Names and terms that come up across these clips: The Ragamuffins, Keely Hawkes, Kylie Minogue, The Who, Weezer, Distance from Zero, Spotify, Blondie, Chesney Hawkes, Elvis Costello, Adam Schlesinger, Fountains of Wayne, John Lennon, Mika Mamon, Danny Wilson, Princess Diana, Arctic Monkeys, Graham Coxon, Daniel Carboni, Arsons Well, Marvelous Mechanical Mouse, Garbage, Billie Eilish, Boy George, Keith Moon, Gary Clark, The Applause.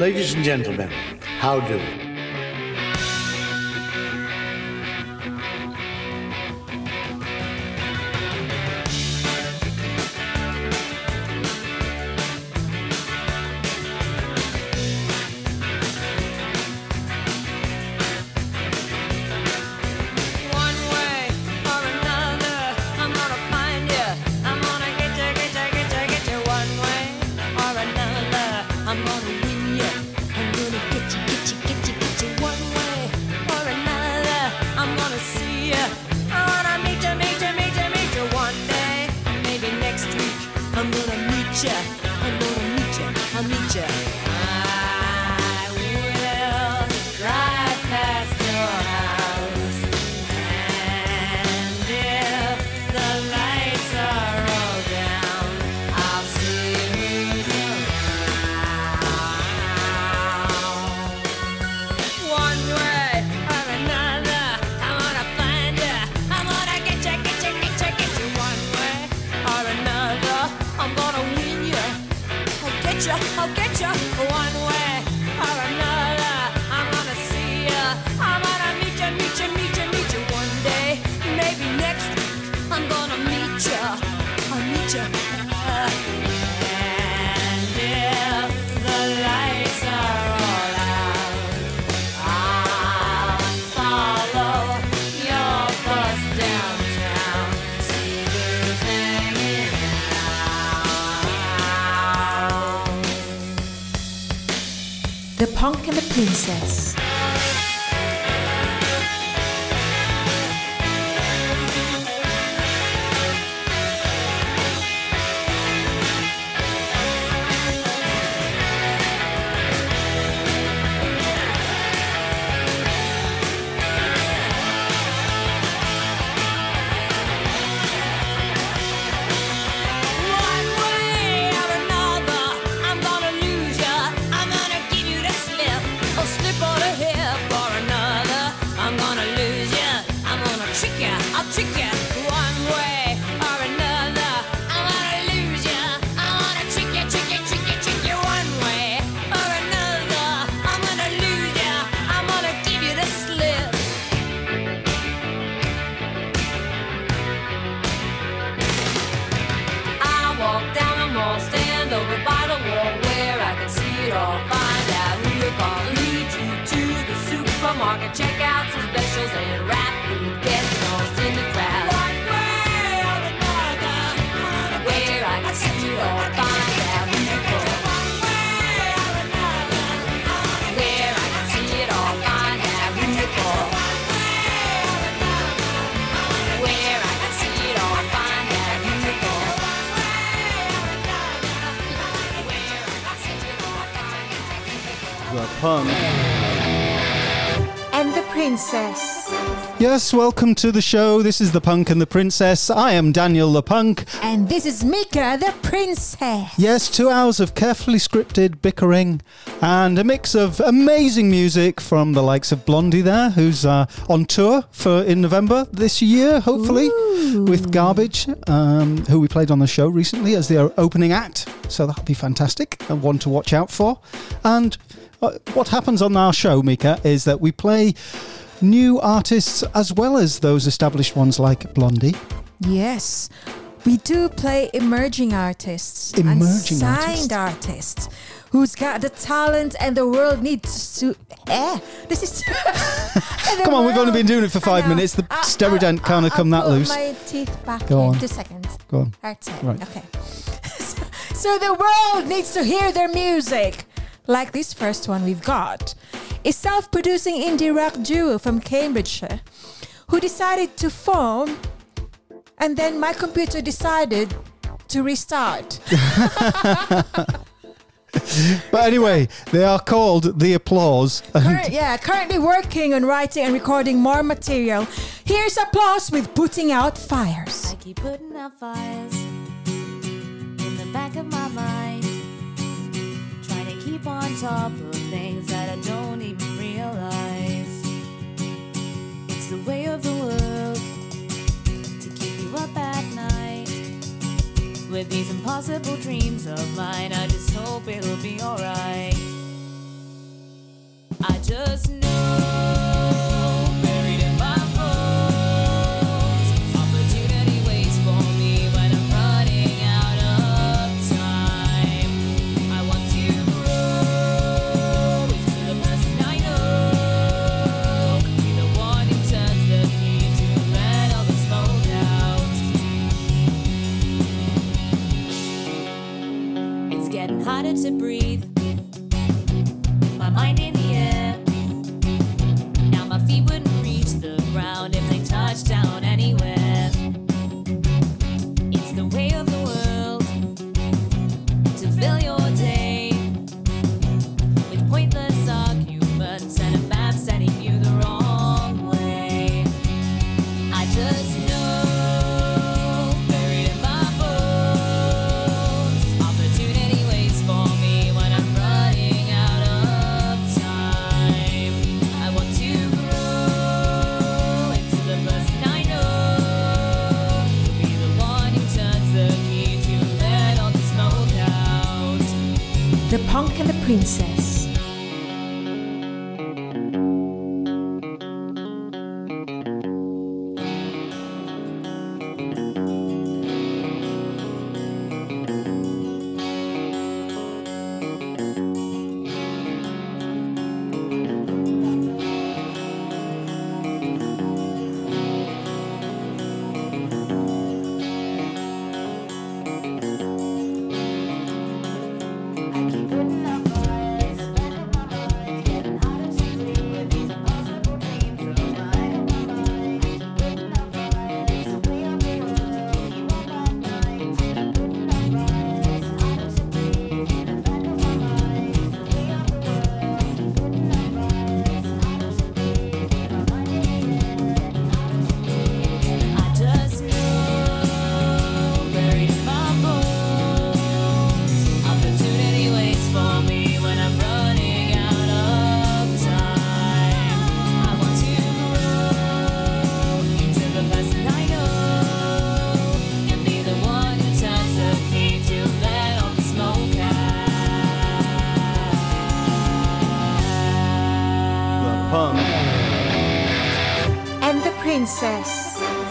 Ladies and gentlemen, how do? Princess. And the Princess. Yes, welcome to the show. This is The Punk and the Princess. I am Daniel the Punk. And this is Mika the Princess. Yes, 2 hours of carefully scripted bickering and a mix of amazing music from the likes of Blondie there, who's on tour for in November this year, hopefully, with Garbage, who we played on the show recently as their opening act. So that'll be fantastic and one to watch out for. And what happens on our show, Mika, is that we play new artists as well as those established ones like Blondie. Yes, we do play emerging artists and signed artists who's got the talent and the world needs to... Come on, we've only been doing it for 5 minutes. The Sterident can't have come that loose. My teeth back in 2 seconds. Go on. That's it. Right. Okay. So the world needs to hear their music. Like this first one we've got, a self-producing indie rock duo from Cambridgeshire who decided to form, and then my computer decided to restart. But anyway, they are called The Applause. Currently working on writing and recording more material. Here's Applause with Putting Out Fires. I keep putting out fires in the back of my mind. On top of things that I don't even realize. It's the way of the world to keep you up at night with these impossible dreams of mine. I just hope it'll be alright. getting harder to breathe. My mind in the air. Now my feet wouldn't reach the ground if they touched down anywhere. It's the way of the world to fill your day with pointless arguments and a map setting you the wrong way. I just know. The Punk and the Princess.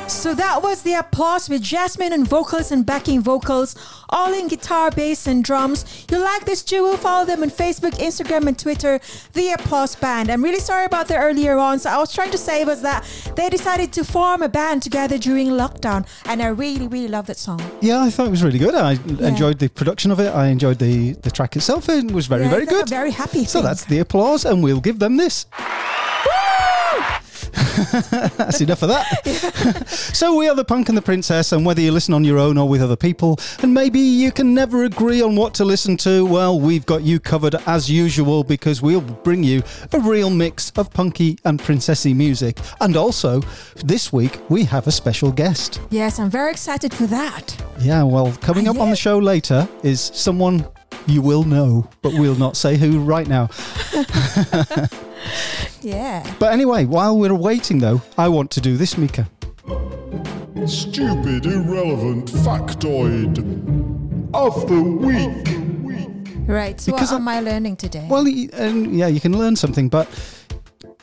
So that was The Applause with Jasmine on vocals and backing vocals, all in guitar, bass and drums. You like this duo? Follow them on Facebook, Instagram and Twitter, The Applause Band. I'm really sorry about that earlier on. So I was trying to say was that they decided to form a band together during lockdown, and I really, really love that song. Yeah, I thought it was really good. I enjoyed the production of it. I enjoyed the track itself. It was very, very good. Very happy. So that's The Applause, and we'll give them this. That's enough of that. So we are The Punk and the Princess, and whether you listen on your own or with other people, and maybe you can never agree on what to listen to, well, we've got you covered as usual, because we'll bring you a real mix of punky and princessy music. And also, this week we have a special guest. Yes, I'm very excited for that. Yeah, well, coming up on the show later is someone you will know, but we'll not say who right now. Yeah. But anyway, while we're waiting though, I want to do this, Mika. Stupid, irrelevant factoid of the week. Right, so because what am I learning today? Well, you can learn something, but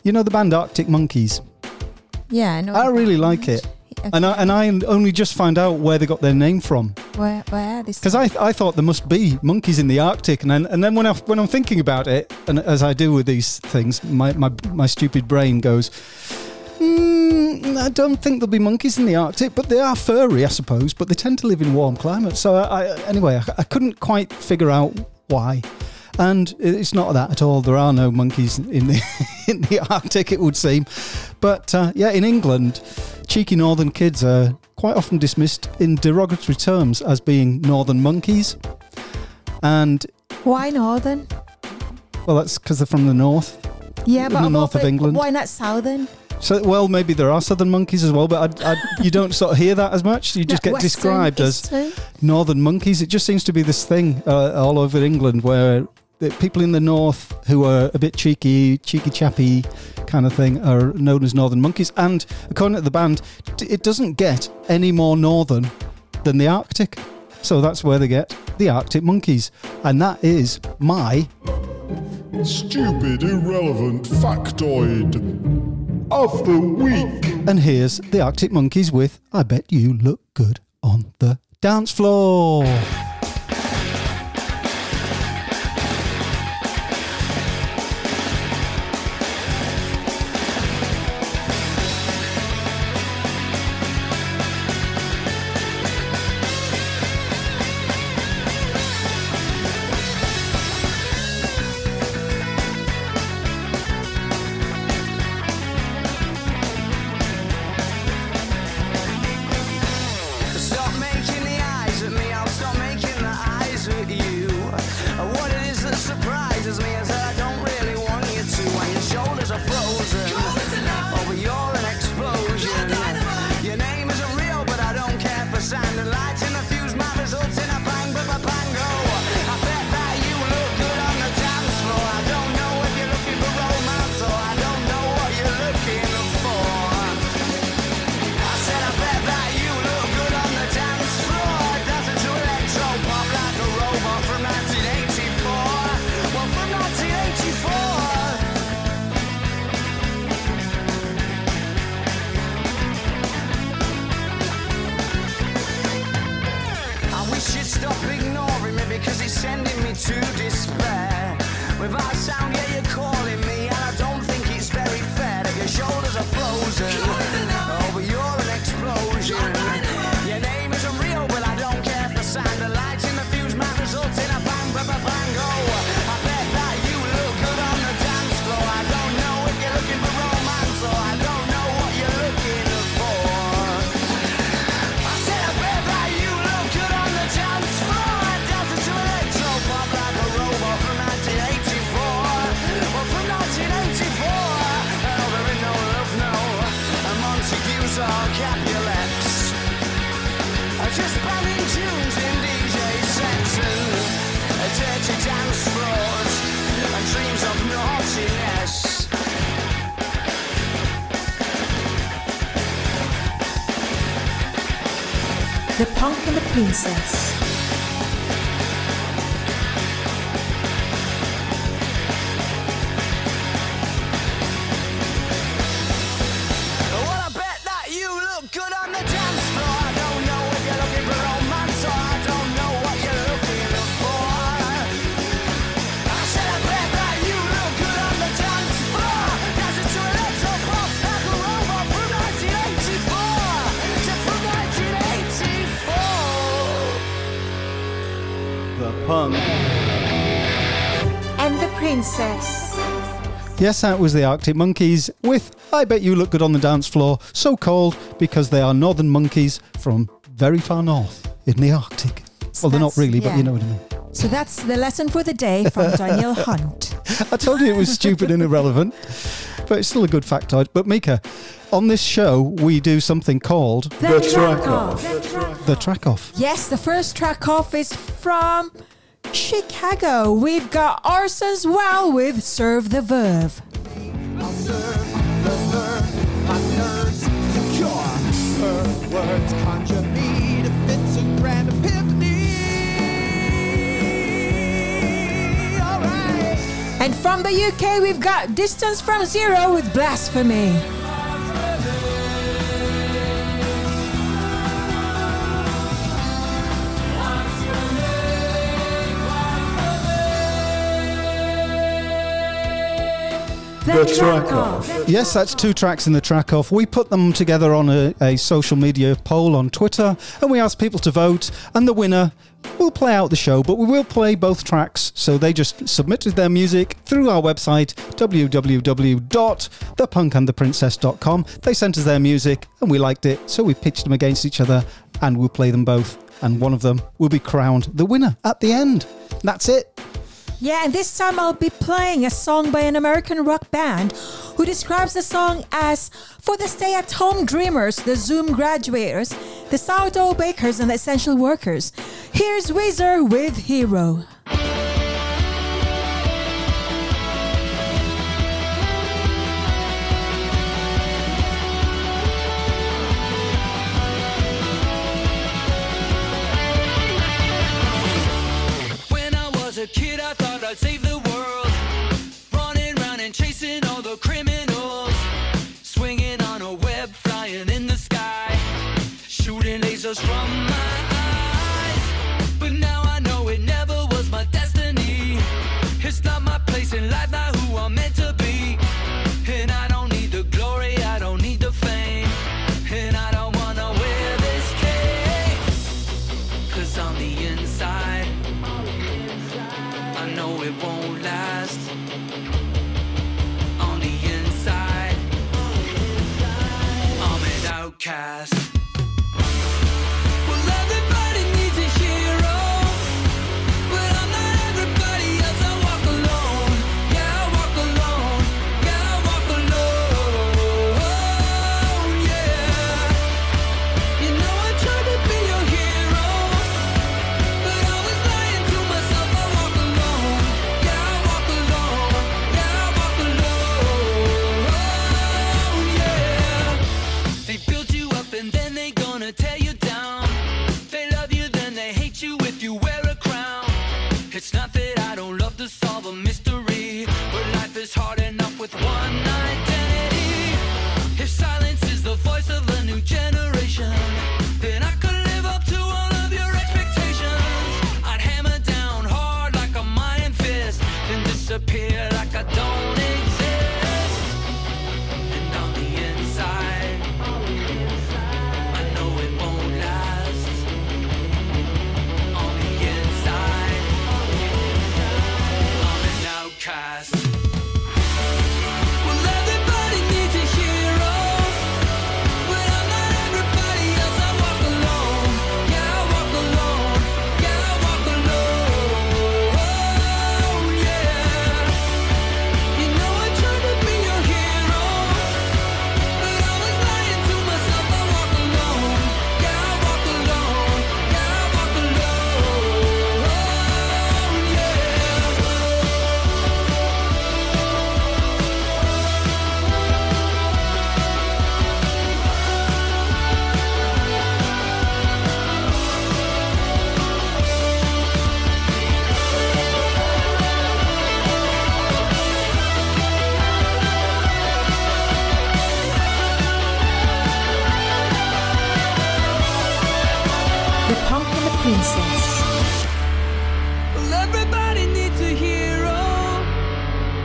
you know the band Arctic Monkeys? Yeah, I know. I really like it. Okay. And I only just found out where they got their name from. Where this? Because I thought there must be monkeys in the Arctic, and then when I'm thinking about it, and as I do with these things, my stupid brain goes, I don't think there'll be monkeys in the Arctic, but they are furry, I suppose. But they tend to live in warm climates. So I couldn't quite figure out why. And it's not that at all. There are no monkeys in the Arctic, it would seem. But in England, cheeky northern kids are quite often dismissed in derogatory terms as being northern monkeys. And why northern? Well, that's because they're from the north. Yeah, but the north of England. Why not southern? So, well, maybe there are southern monkeys as well, but you don't sort of hear that as much. You just get Western, described Eastern. As northern monkeys. It just seems to be this thing all over England where the people in the north who are a bit cheeky chappy kind of thing are known as northern monkeys. And according to the band, it doesn't get any more northern than the Arctic. So that's where they get the Arctic Monkeys. And that is my stupid, irrelevant factoid of the week. And here's the Arctic Monkeys with I Bet You Look Good on the Dance Floor. that surprises me is that I don't really want you to. And your shoulders are frozen over your an explosion. Your name isn't real, but I don't care for sound and light. And I fuse my results in a bang, but my bango. I bet that you look good on the dance floor. I don't know if you're looking for romance, or I don't know what you're looking for. I said I bet that you look good on the dance floor. Dancing to electro pop like a robot from 1984. Well, from 1984. Stop ignoring me because it's sending me to despair. Without a sound, yeah, you're calling me, and I don't think it's very fair that your shoulders are frozen over your an explosion. Your name isn't real, but I don't care for sound. The lights in the fuse might result in a bang, ba ba bango. I bet that you look good on the dance floor. I don't know if you're looking for romance, or I don't know what you're looking for. Capulex, just banging tunes in DJ sets and dirty dance floors and dreams of naughtiness. The Punk and the Princess. Yes, that was the Arctic Monkeys with I Bet You Look Good on the Dance Floor, so called because they are northern monkeys from very far north in the Arctic. So well, they're not really, yeah, but you know what I mean. So that's the lesson for the day from Daniel Hunt. I told you it was stupid and irrelevant, but it's still a good factoid. But Mika, on this show, we do something called... The Track Off. The Track Off. Yes, the first Track Off is from... Chicago. We've got Arsons Well with Serve the Verve. I'll serve the verve, my nerves secure. Her words conjure me to fits a grand epiphany. All right. And from the UK, we've got Distance from Zero with Blasphemy. The Track Off. Yes, that's two tracks in the Track Off. We put them together on a social media poll on Twitter, and we asked people to vote, and the winner will play out the show, but we will play both tracks. So they just submitted their music through our website, www.thepunkandtheprincess.com. They sent us their music, and we liked it, so we pitched them against each other, and we'll play them both, and one of them will be crowned the winner at the end. That's it. Yeah, and this time I'll be playing a song by an American rock band who describes the song as for the stay-at-home dreamers, the Zoom graduators, the sourdough bakers and the essential workers. Here's Weezer with Hero. As a kid, I thought I'd save the world, running around and chasing all the criminals, swinging on a web, flying in the sky, shooting lasers from my eyes. But now I know it never was my destiny. It's not my place in life, not who I'm meant to be. And I don't need the glory, I don't need the fame, and I don't wanna wear this cape, 'cause on the inside I know it won't last. On the inside, I'm an outcast. Well, everybody needs a hero, but I'm not everybody else. It's not that I don't love to solve a mystery, but life is hard enough with one identity. If silence is the voice of a new generation, then I could live up to all of your expectations. I'd hammer down hard like a iron fist, then disappear like I don't exist. And on the inside, I know it won't last. On the inside, I'm an outcast. Well, everybody needs a hero, but I'm not everybody else. I walk alone, yeah, I walk alone, yeah, I walk alone, yeah. You know I tried to be your hero, but I was lying to myself. I walk alone, yeah, I walk alone, yeah, I walk alone, yeah. The Pump and the Princess. Well, everybody needs a hero,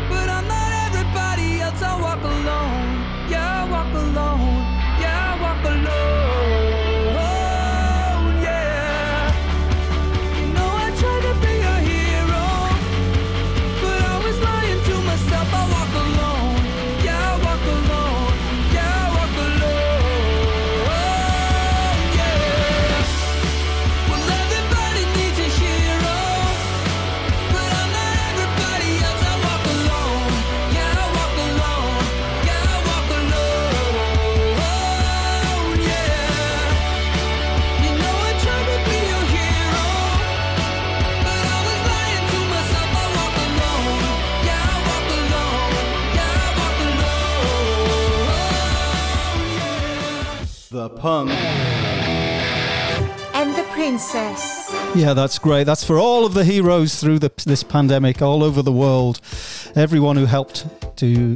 but I'm not everybody else. I walk alone, yeah, I walk alone, yeah, I walk alone, yeah. You know I tried to be a hero, but I was lying to myself. I walk alone, yeah, I walk alone, yeah, I walk alone, yeah. Well, everybody needs a hero, but I'm not everybody else. I walk alone, yeah, I walk alone, yeah, I walk alone, yeah. You know I tried to be your hero, but I was lying to myself. I walk alone, yeah, I walk alone, yeah, I walk alone, yeah. The Pump. And the Princess. Yeah, that's great. That's for all of the heroes through this pandemic all over the world. Everyone who helped to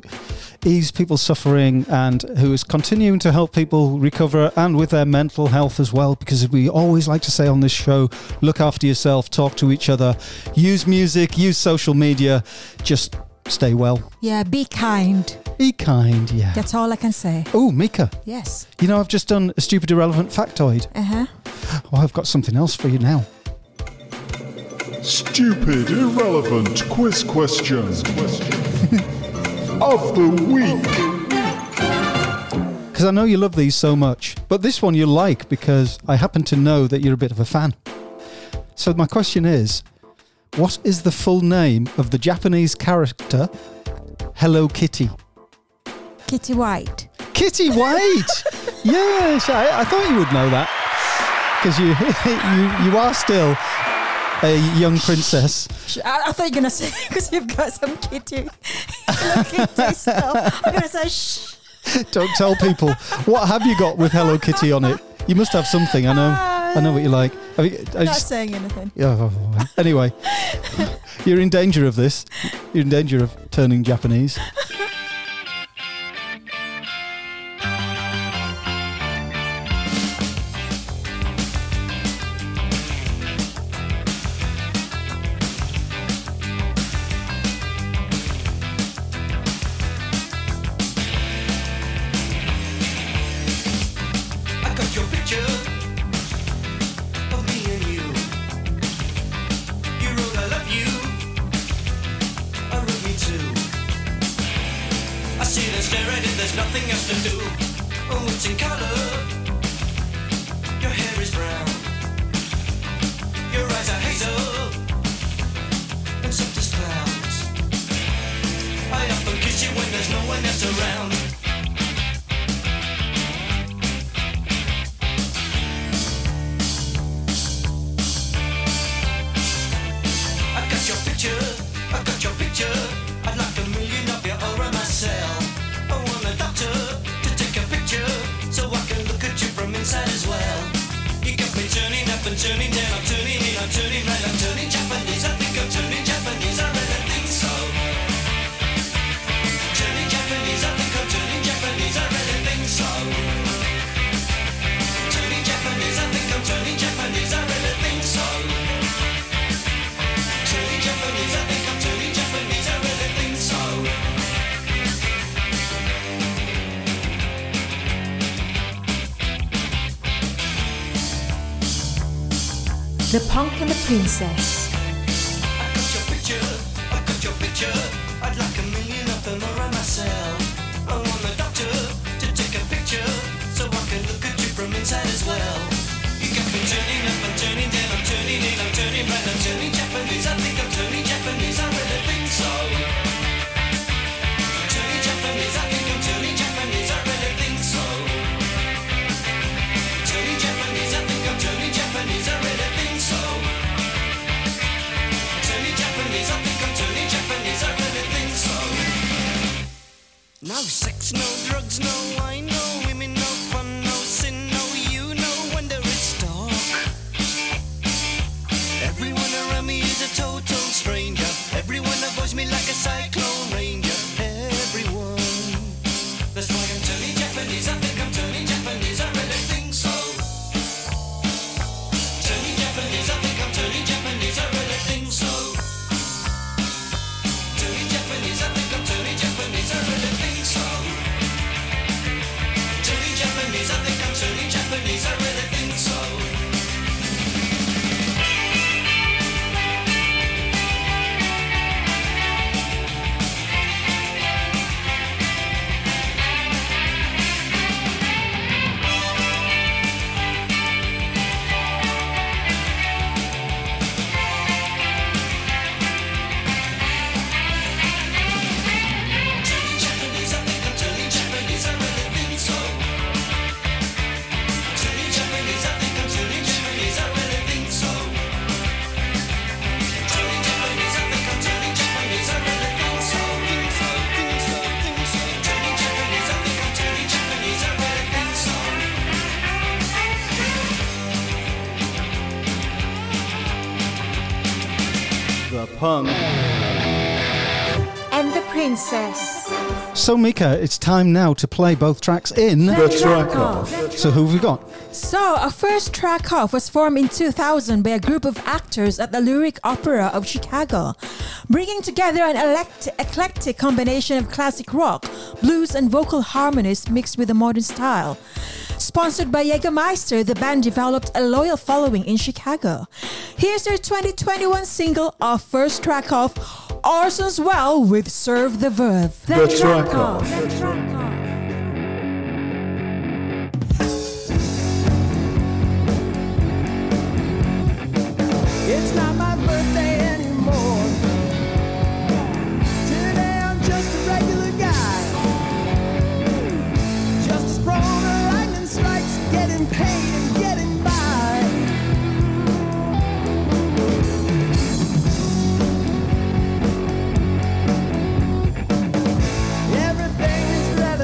ease people's suffering and who is continuing to help people recover and with their mental health as well, because we always like to say on this show, look after yourself, talk to each other, use music, use social media, just stay well. Yeah, be kind. Be kind, yeah. That's all I can say. Oh, Mika. Yes. You know, I've just done a stupid irrelevant factoid. Uh-huh. Well, I've got something else for you now. Stupid, irrelevant quiz questions of the week. Because I know you love these so much, but this one you like because I happen to know that you're a bit of a fan. So my question is, what is the full name of the Japanese character Hello Kitty? Kitty White. Kitty White! Yes, I thought you would know that. Because you are still a young princess. I thought you were going to say, because you've got some kitty. Hello Kitty stuff. I'm going to say, shh. Don't tell people. What have you got with Hello Kitty on it? You must have something, I know. I know what you like. I'm not saying anything. Oh, anyway, you're in danger of this. You're in danger of turning Japanese. I got your picture of me and you. You wrote I love you, I wrote me too. I sit and stare at it, there's nothing else to do. Oh, it's in color. Your hair is brown. Your eyes are hazel and soft as clouds. I often kiss you when there's no one else around. I got your picture, I got your picture. I'd like a million of your aura myself. I want a doctor to take a picture so I can look at you from inside as well. You got me turning up and turning down. I'm turning in, I'm turning right, I'm turning Japanese. I think I'm The Punk and the Princess. I got your picture, I got your picture. I'd like a million of them around myself. I want the doctor to take a picture so I can look at you from inside as well. You got me turning up and turning down, I'm turning in, I'm turning round, I'm turning Japanese. I think I'm turning Japanese, I really think so. I'm turning Japanese, I think I'm turning Japanese, I really think so. I'm turning Japanese, I think I'm turning Japanese, I really think so. I'm turning Japanese, I think I'm turning Japanese, I really think so. No sex, no drugs, no wine, no women, no fun, no sin, no you, no wonder it's dark. Everyone around me is a total stranger. Everyone avoids me like a cyclone ranger. Everyone. That's why I'm turning Japanese, I think I'm turning Japanese, I really think so. Turning Japanese, I think I'm turning Japanese, I really think so. Turning Japanese, I think I'm turning Japanese, I really think so. Turning Japanese, I think I'm turning Japanese, I really think so. And the Princess. So Mika, it's time now to play both tracks in the track off. So who have we got? So our first track off was formed in 2000 by a group of actors at the Lyric Opera of Chicago, bringing together an eclectic combination of classic rock, blues and vocal harmonies mixed with a modern style. Sponsored by Jägermeister, the band developed a loyal following in Chicago. Here's their 2021 single, our first track off, Arsons Well with Serve the Verve. The track off. The track off. It's not my birthday anymore. Today I'm just a regular guy. Just as prone to lightning strikes, getting paid and getting by. Everything is ready.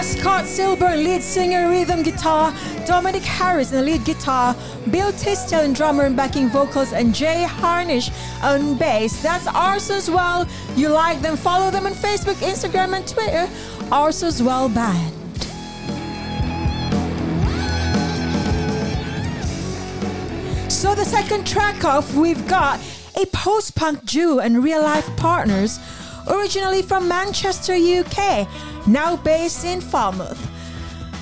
got Scott Silburn, lead singer, rhythm guitar, Dominic Harris on the lead guitar, Bill Tisdale on drummer and backing vocals, and Jay Harnish on bass. That's Arsons Well. You like them, follow them on Facebook, Instagram, and Twitter. Arsons Well Band. So the second track off, we've got a post-punk duo and real-life partners, originally from Manchester, UK, now based in Falmouth.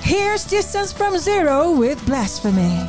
Here's Distance from Zero with Blasphemy.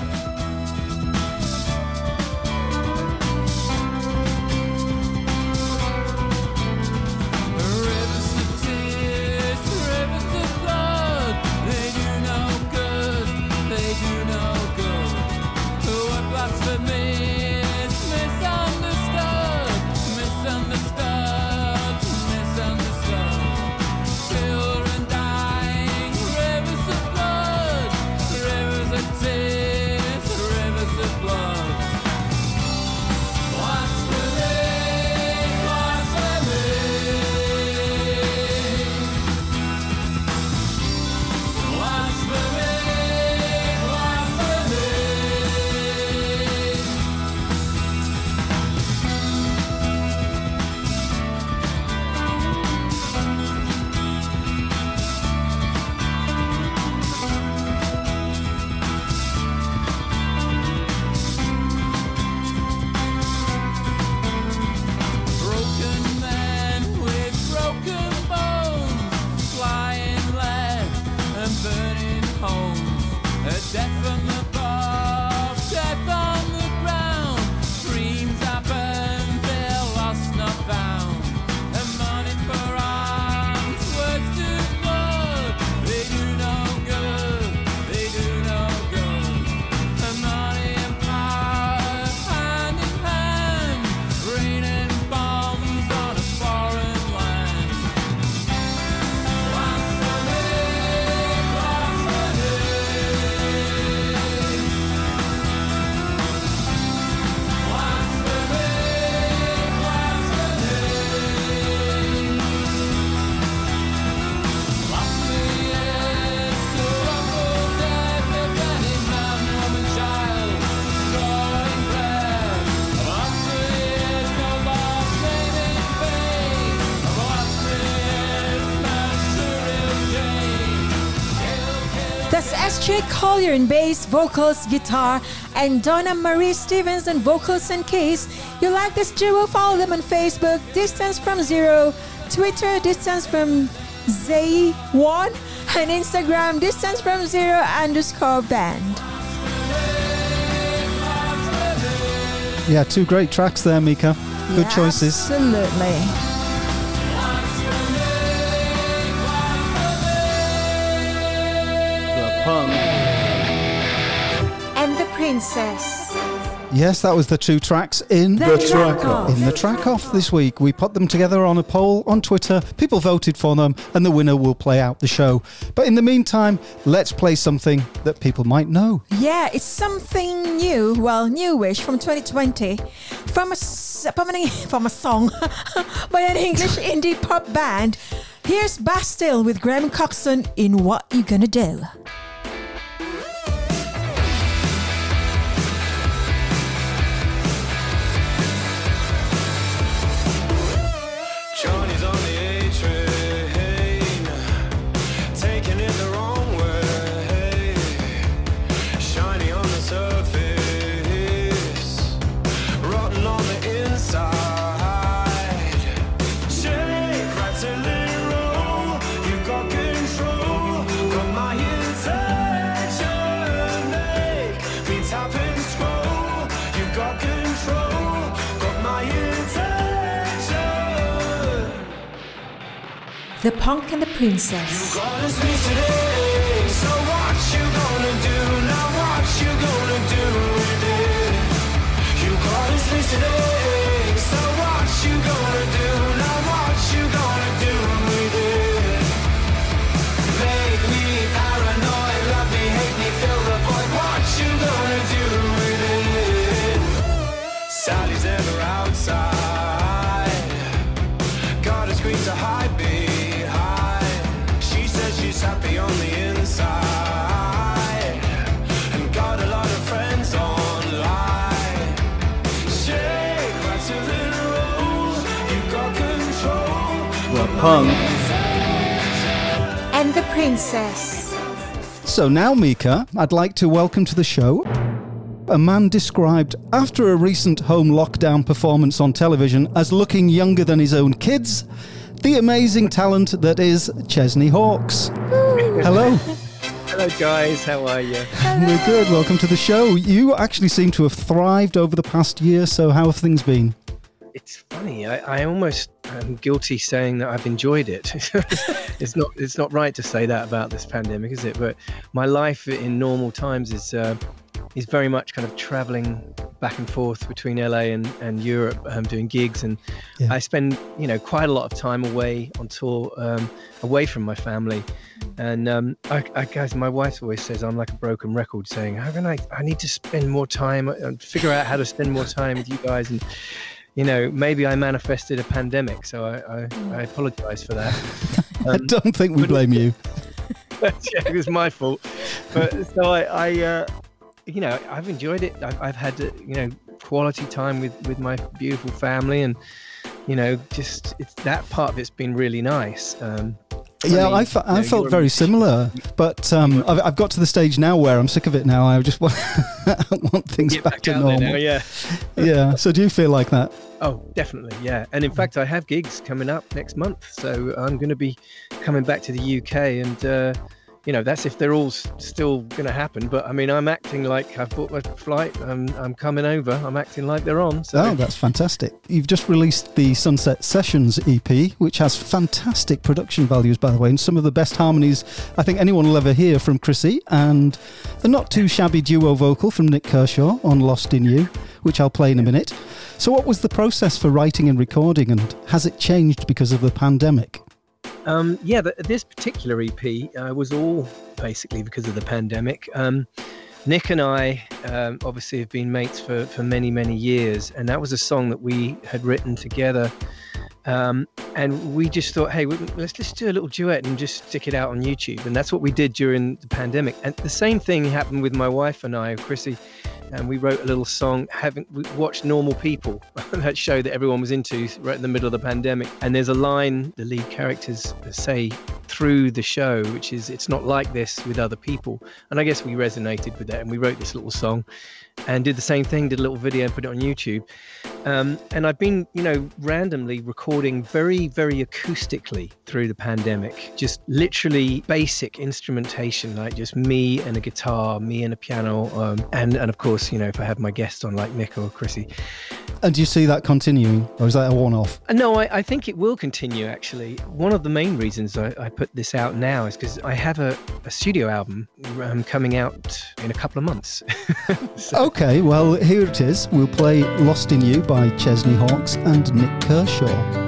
Jay Collier in bass, vocals, guitar, and Donna Marie Stevens on vocals and keys. You like this duo? Follow them on Facebook, Distance from Zero, Twitter, Distance from Z1, and Instagram, Distance from Zero _ band. Yeah, two great tracks there, Mika. Good choices. Absolutely. And the Princess. Yes, that was the two tracks in the track off this week. We put them together on a poll on Twitter. People voted for them, and the winner will play out the show. But in the meantime, let's play something that people might know. Yeah, it's something new. Well, newish from 2020, from a song by an English indie pop band. Here's Bastille with Graham Coxon in What You Gonna Do. The Punk and the Princess. You got us me today, so what you gonna do? Now what you gonna do with it? You got us me today, so what you gonna do? Now what you gonna do with it? Make me paranoid, love me, hate me, fill the void. What you gonna do with it? Sally's never outside. Got a screen to hide behind. She says she's happy on the inside, and got a lot of friends online. Shake, what's your little role? You got control. We're punk. And the princess. So now, Mika, I'd like to welcome to the show a man described after a recent home lockdown performance on television as looking younger than his own kids, the amazing talent that is Chesney Hawkes. Ooh. Hello. Hello, guys. How are you? Hello. We're good. Welcome to the show. You actually seem to have thrived over the past year, so how have things been? It's funny. I almost am guilty saying that I've enjoyed it. It's not right to say that about this pandemic, is it? But my life in normal times is very much kind of traveling back and forth between LA and Europe, doing gigs. And yeah. I spend, quite a lot of time away on tour, away from my family. And I, my wife always says I'm like a broken record saying, how can I need to spend more time and figure out how to spend more time with you guys. And, maybe I manifested a pandemic. So I apologize for that. I don't think we blame you. Yeah, it was my fault. But so I I've enjoyed it. I've had, quality time with my beautiful family, and, just it's that part of it's been really nice. I felt very similar, but I've got to the stage now where I'm sick of it now. I just want things back to normal. Now, yeah. Yeah. So do you feel like that? Oh, definitely. Yeah. And in fact, I have gigs coming up next month. So I'm going to be coming back to the UK and, that's if they're all still going to happen. But I mean, I'm acting like I've bought my flight. I'm coming over. I'm acting like they're on. So. Oh, that's fantastic. You've just released the Sunset Sessions EP, which has fantastic production values, by the way, and some of the best harmonies I think anyone will ever hear from Chrissy, and the not too shabby duo vocal from Nik Kershaw on Lost in You, which I'll play in a minute. So what was the process for writing and recording, and has it changed because of the pandemic? This particular EP was all basically because of the pandemic. Nick and I obviously have been mates for many, many years, and that was a song that we had written together. And we just thought, hey, let's just do a little duet and just stick it out on YouTube. And that's what we did during the pandemic. And the same thing happened with my wife and I, Chrissy, and we wrote a little song. We watched Normal People, that show that everyone was into right in the middle of the pandemic. And there's a line the lead characters say through the show, which is, it's not like this with other people. And I guess we resonated with that, and we wrote this little song and did the same thing, did a little video and put it on YouTube. And I've been, randomly recording very, very acoustically through the pandemic, just literally basic instrumentation, like just me and a guitar, me and a piano. And of course, if I have my guests on like Nick or Chrissy. And do you see that continuing, or is that a one-off? No, I think it will continue, actually. One of the main reasons I put this out now is because I have a studio album coming out in a couple of months. So. Okay, well, here it is. We'll play Lost in You by Chesney Hawkes and Nik Kershaw.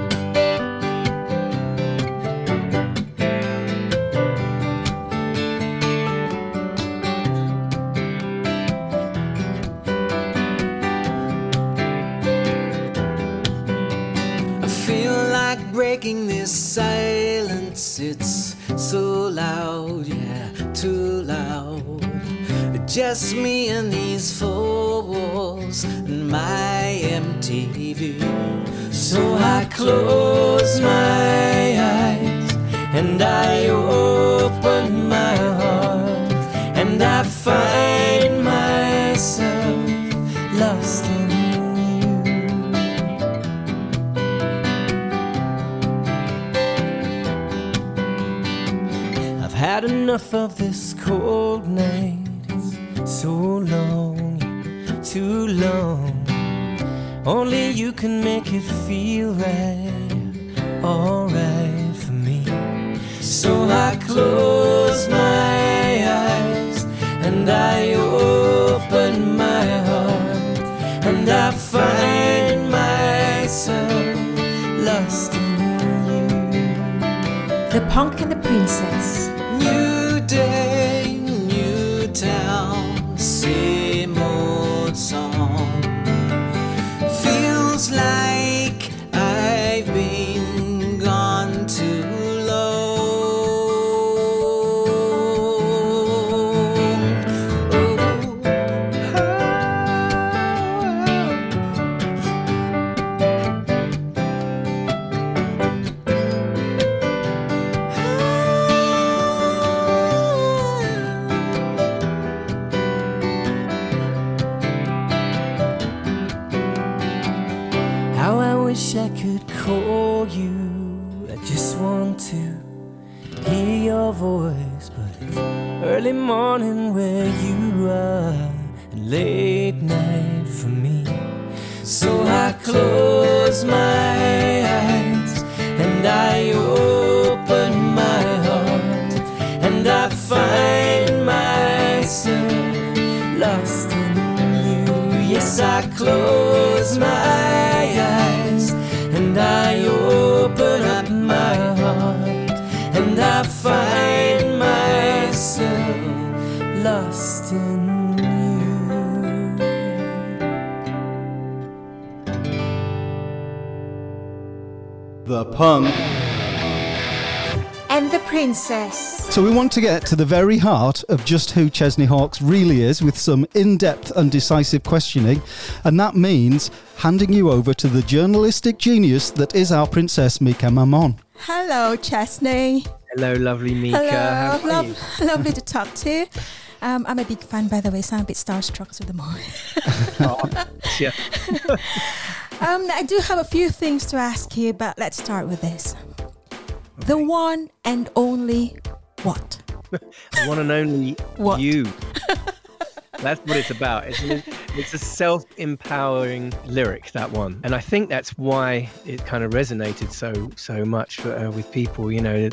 This silence, it's so loud, yeah, too loud. Just me and these four walls and my empty view. So I close my eyes and I open my heart and I find myself lost in had enough of this cold night, it's so long, too long. Only you can make it feel right, alright for me. So I close my eyes and I open my heart and I find myself lost in you. The Punk and the Princess. New day, new town, same old song. Feels like I've been gone too low. want to hear your voice, but it's early morning where you are and late night for me. So I close my eyes and I open my heart and I find myself lost in you. Yes, I close my eyes and I open up my heart and I find myself lost in you. The Punk and the Princess. So we want to get to the very heart of just who Chesney Hawkes really is with some in-depth and decisive questioning, and that means handing you over to the journalistic genius that is our Princess Mika Mamon. Hello, Chesney. Hello, lovely Mika. Hello, how are you? Lovely to talk to you. I'm a big fan, by the way, so I'm a bit starstruck with the moment. I do have a few things to ask you, but let's start with this. Okay. The one and only what? The one and only what? You. That's what it's about. It's a self-empowering lyric, that one. And I think that's why it kind of resonated so much with people, you know.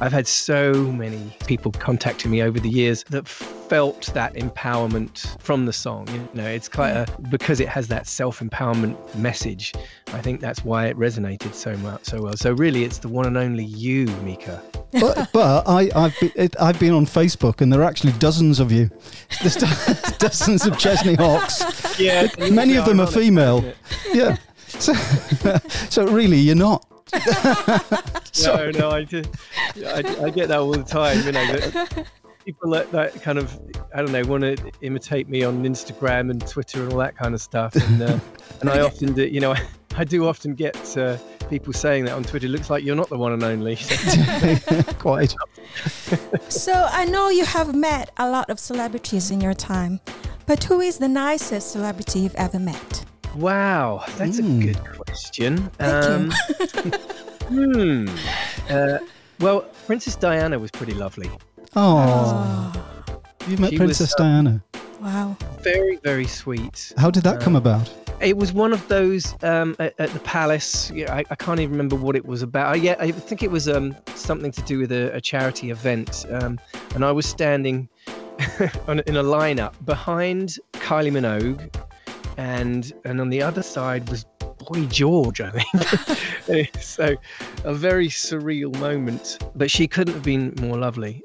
I've had so many people contacting me over the years that felt that empowerment from the song. You know, it's because it has that self-empowerment message. I think that's why it resonated so much, so well. So really, it's the one and only you, Mika. But I've been on Facebook, and there are actually dozens of you. There's dozens of Chesney Hawkes. Yeah, many of them are female. Yeah. So really, you're not. No, I get that all the time, you know, that people that kind of, I don't know, want to imitate me on Instagram and Twitter and all that kind of stuff, and I often do, you know, I do often get people saying that on Twitter, looks like you're not the one and only. Quite. So I know you have met a lot of celebrities in your time, but who is the nicest celebrity you've ever met? Wow, that's a good question. Well, Princess Diana was pretty lovely. Oh, you met Princess Diana. Wow. Very, very sweet. How did that come about? It was one of those at the palace. You know, I can't even remember what it was about. I think it was something to do with a charity event. And I was standing in a lineup behind Kylie Minogue. And on the other side was Boy George, I think. So a very surreal moment. But she couldn't have been more lovely.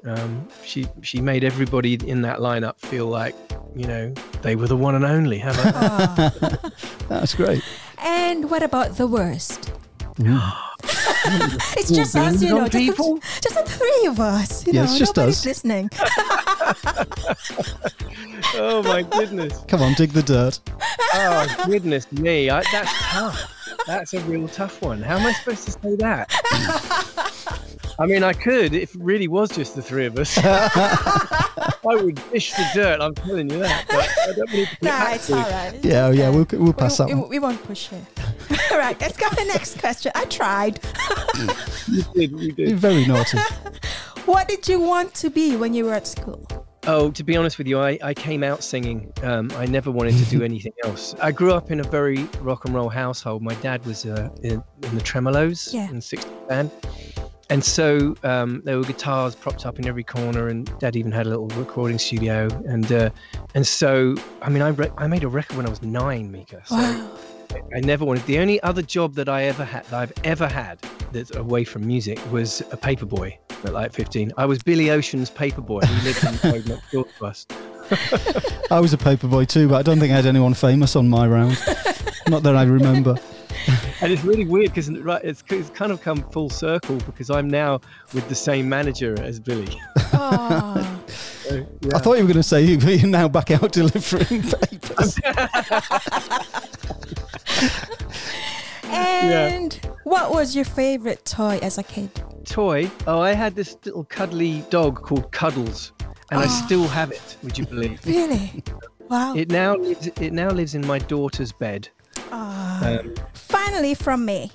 She made everybody in that lineup feel like, you know, they were the one and only. That's great. And what about the worst? It's just us, you know, just the three of us. You know, it's just nobody's us listening. Oh my goodness! Come on, dig the dirt. Oh goodness me, that's tough. That's a real tough one. How am I supposed to say that? I mean, I could if it really was just the three of us. I would dish the dirt. I'm telling you that. But I don't really it's all right. Yeah, we'll pass that one. We won't push it. All right, let's go to the next question. I tried. You did. You're very naughty. What did you want to be when you were at school? Oh, to be honest with you, I came out singing. I never wanted to do anything else. I grew up in a very rock and roll household. My dad was in the Tremeloes, in the 60s band. And so there were guitars propped up in every corner, and Dad even had a little recording studio. And so, I mean, I made a record when I was 9, Mika. So wow. I never wanted. The only other job that I've ever had that's away from music was a paperboy at like 15. I was Billy Ocean's paperboy. He lived in the road next door to us. I was a paperboy too, but I don't think I had anyone famous on my round. Not that I remember. And it's really weird because it's kind of come full circle because I'm now with the same manager as Billy. Oh. Yeah. I thought you were going to say you're now back out delivering papers. And what was your favourite toy as a kid? Toy? Oh, I had this little cuddly dog called Cuddles, and I still have it, would you believe? Really? Wow. It now lives in my daughter's bed. Finally from me,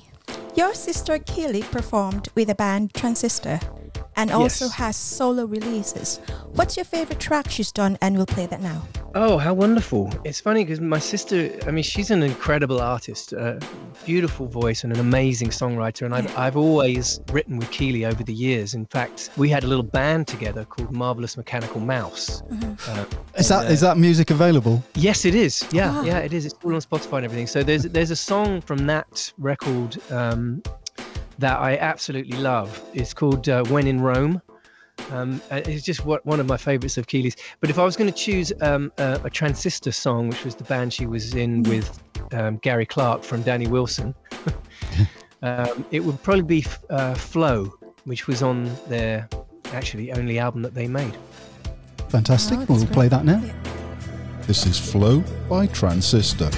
Your sister Keely performed with the band Transistor and also has solo releases. What's your favorite track she's done, and we'll play that now? Oh, how wonderful. It's funny because my sister, I mean, she's an incredible artist, a beautiful voice and an amazing songwriter. And I've always written with Keely over the years. In fact, we had a little band together called Marvelous Mechanical Mouse. Is that music available? Yes, it is. Yeah, it is. It's all on Spotify and everything. So there's a song from that record that I absolutely love. It's called When in Rome. It's just one of my favourites of Keely's. But if I was going to choose a Transistor song, which was the band she was in with Gary Clark from Danny Wilson, it would probably be Flow, which was on their actually only album that they made. Fantastic. Oh, we'll play that now. This is Flow by Transistor.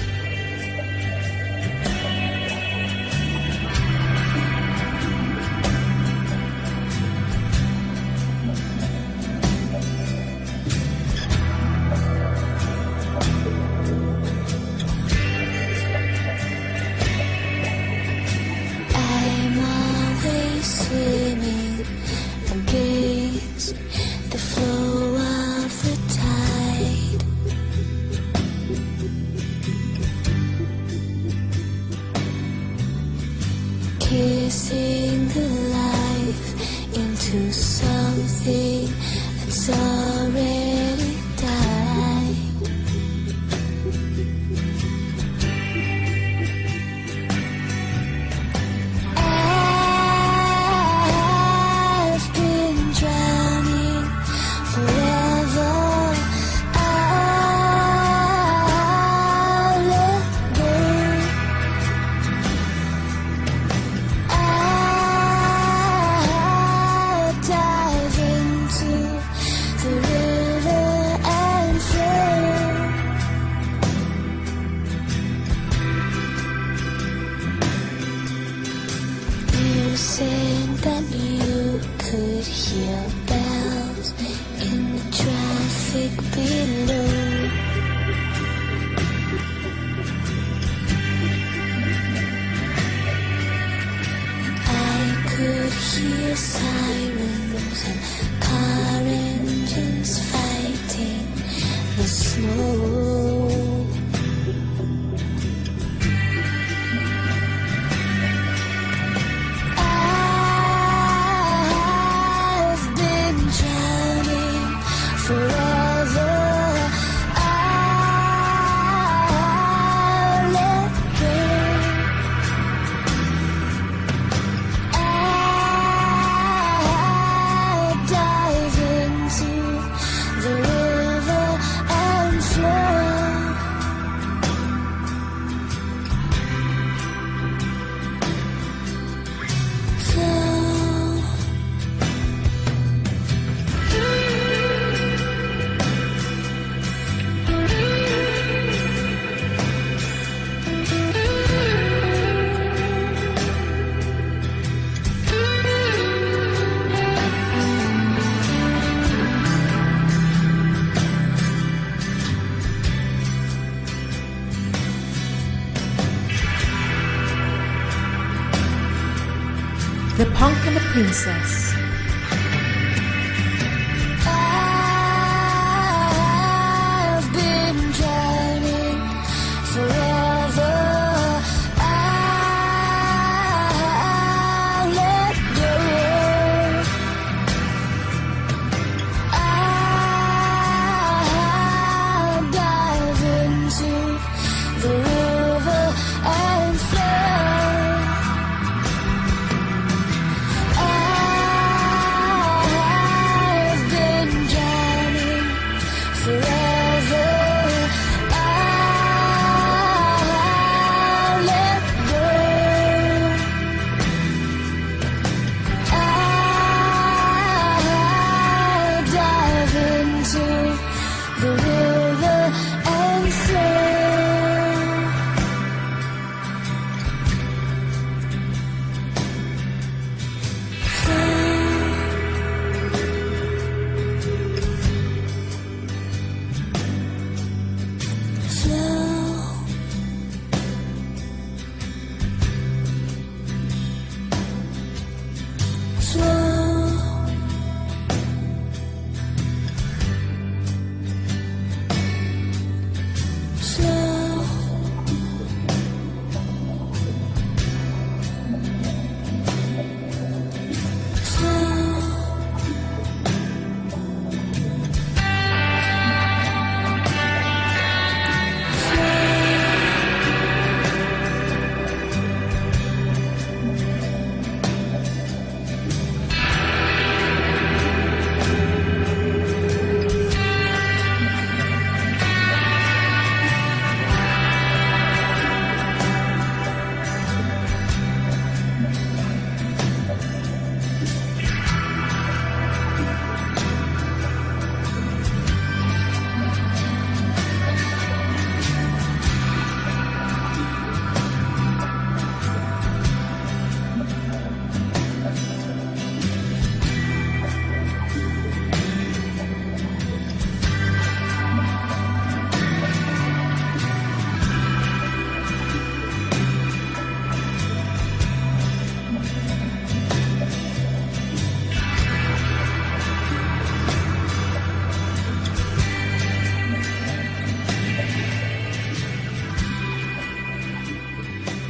Princess.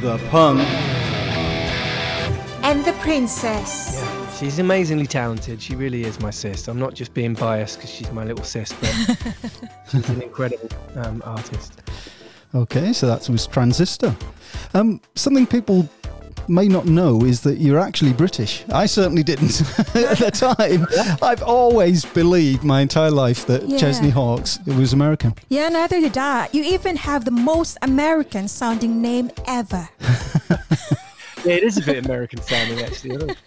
the punk, and the princess. Yeah. She's amazingly talented. She really is my sis. I'm not just being biased because she's my little sis, but she's an incredible artist. Okay, so that was Transistor. Something people may not know is that you're actually British. I certainly didn't at the time. I've always believed my entire life that Chesney Hawkes was American. Yeah, neither did I. You even have the most American sounding name ever. Yeah, it is a bit American sounding actually, isn't it?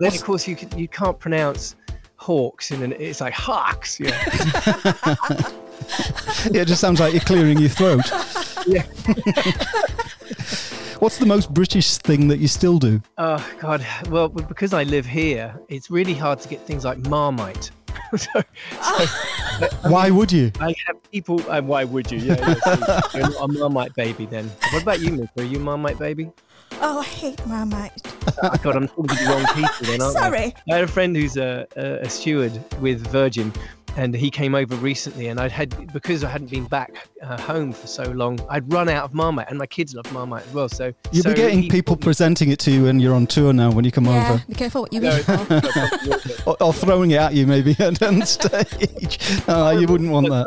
Then of course you can't pronounce Hawks and it's like Hawks. Yeah. Yeah, it just sounds like you're clearing your throat. Yeah. What's the most British thing that you still do? Oh, God. Well, because I live here, it's really hard to get things like Marmite. Why would you? I have people... why would you? Yeah, so you're not a Marmite baby then. What about you, Mika? Are you a Marmite baby? Oh, I hate Marmite. Oh, God, I'm talking to the wrong people then, aren't Sorry. I had a friend who's a steward with Virgin, and he came over recently, and because I hadn't been back home for so long, I'd run out of Marmite, and my kids love Marmite as well. So you'll be getting people presenting it to you, and you're on tour now when you come over. Be careful what you wish for. or throwing it at you maybe on stage. You wouldn't want that.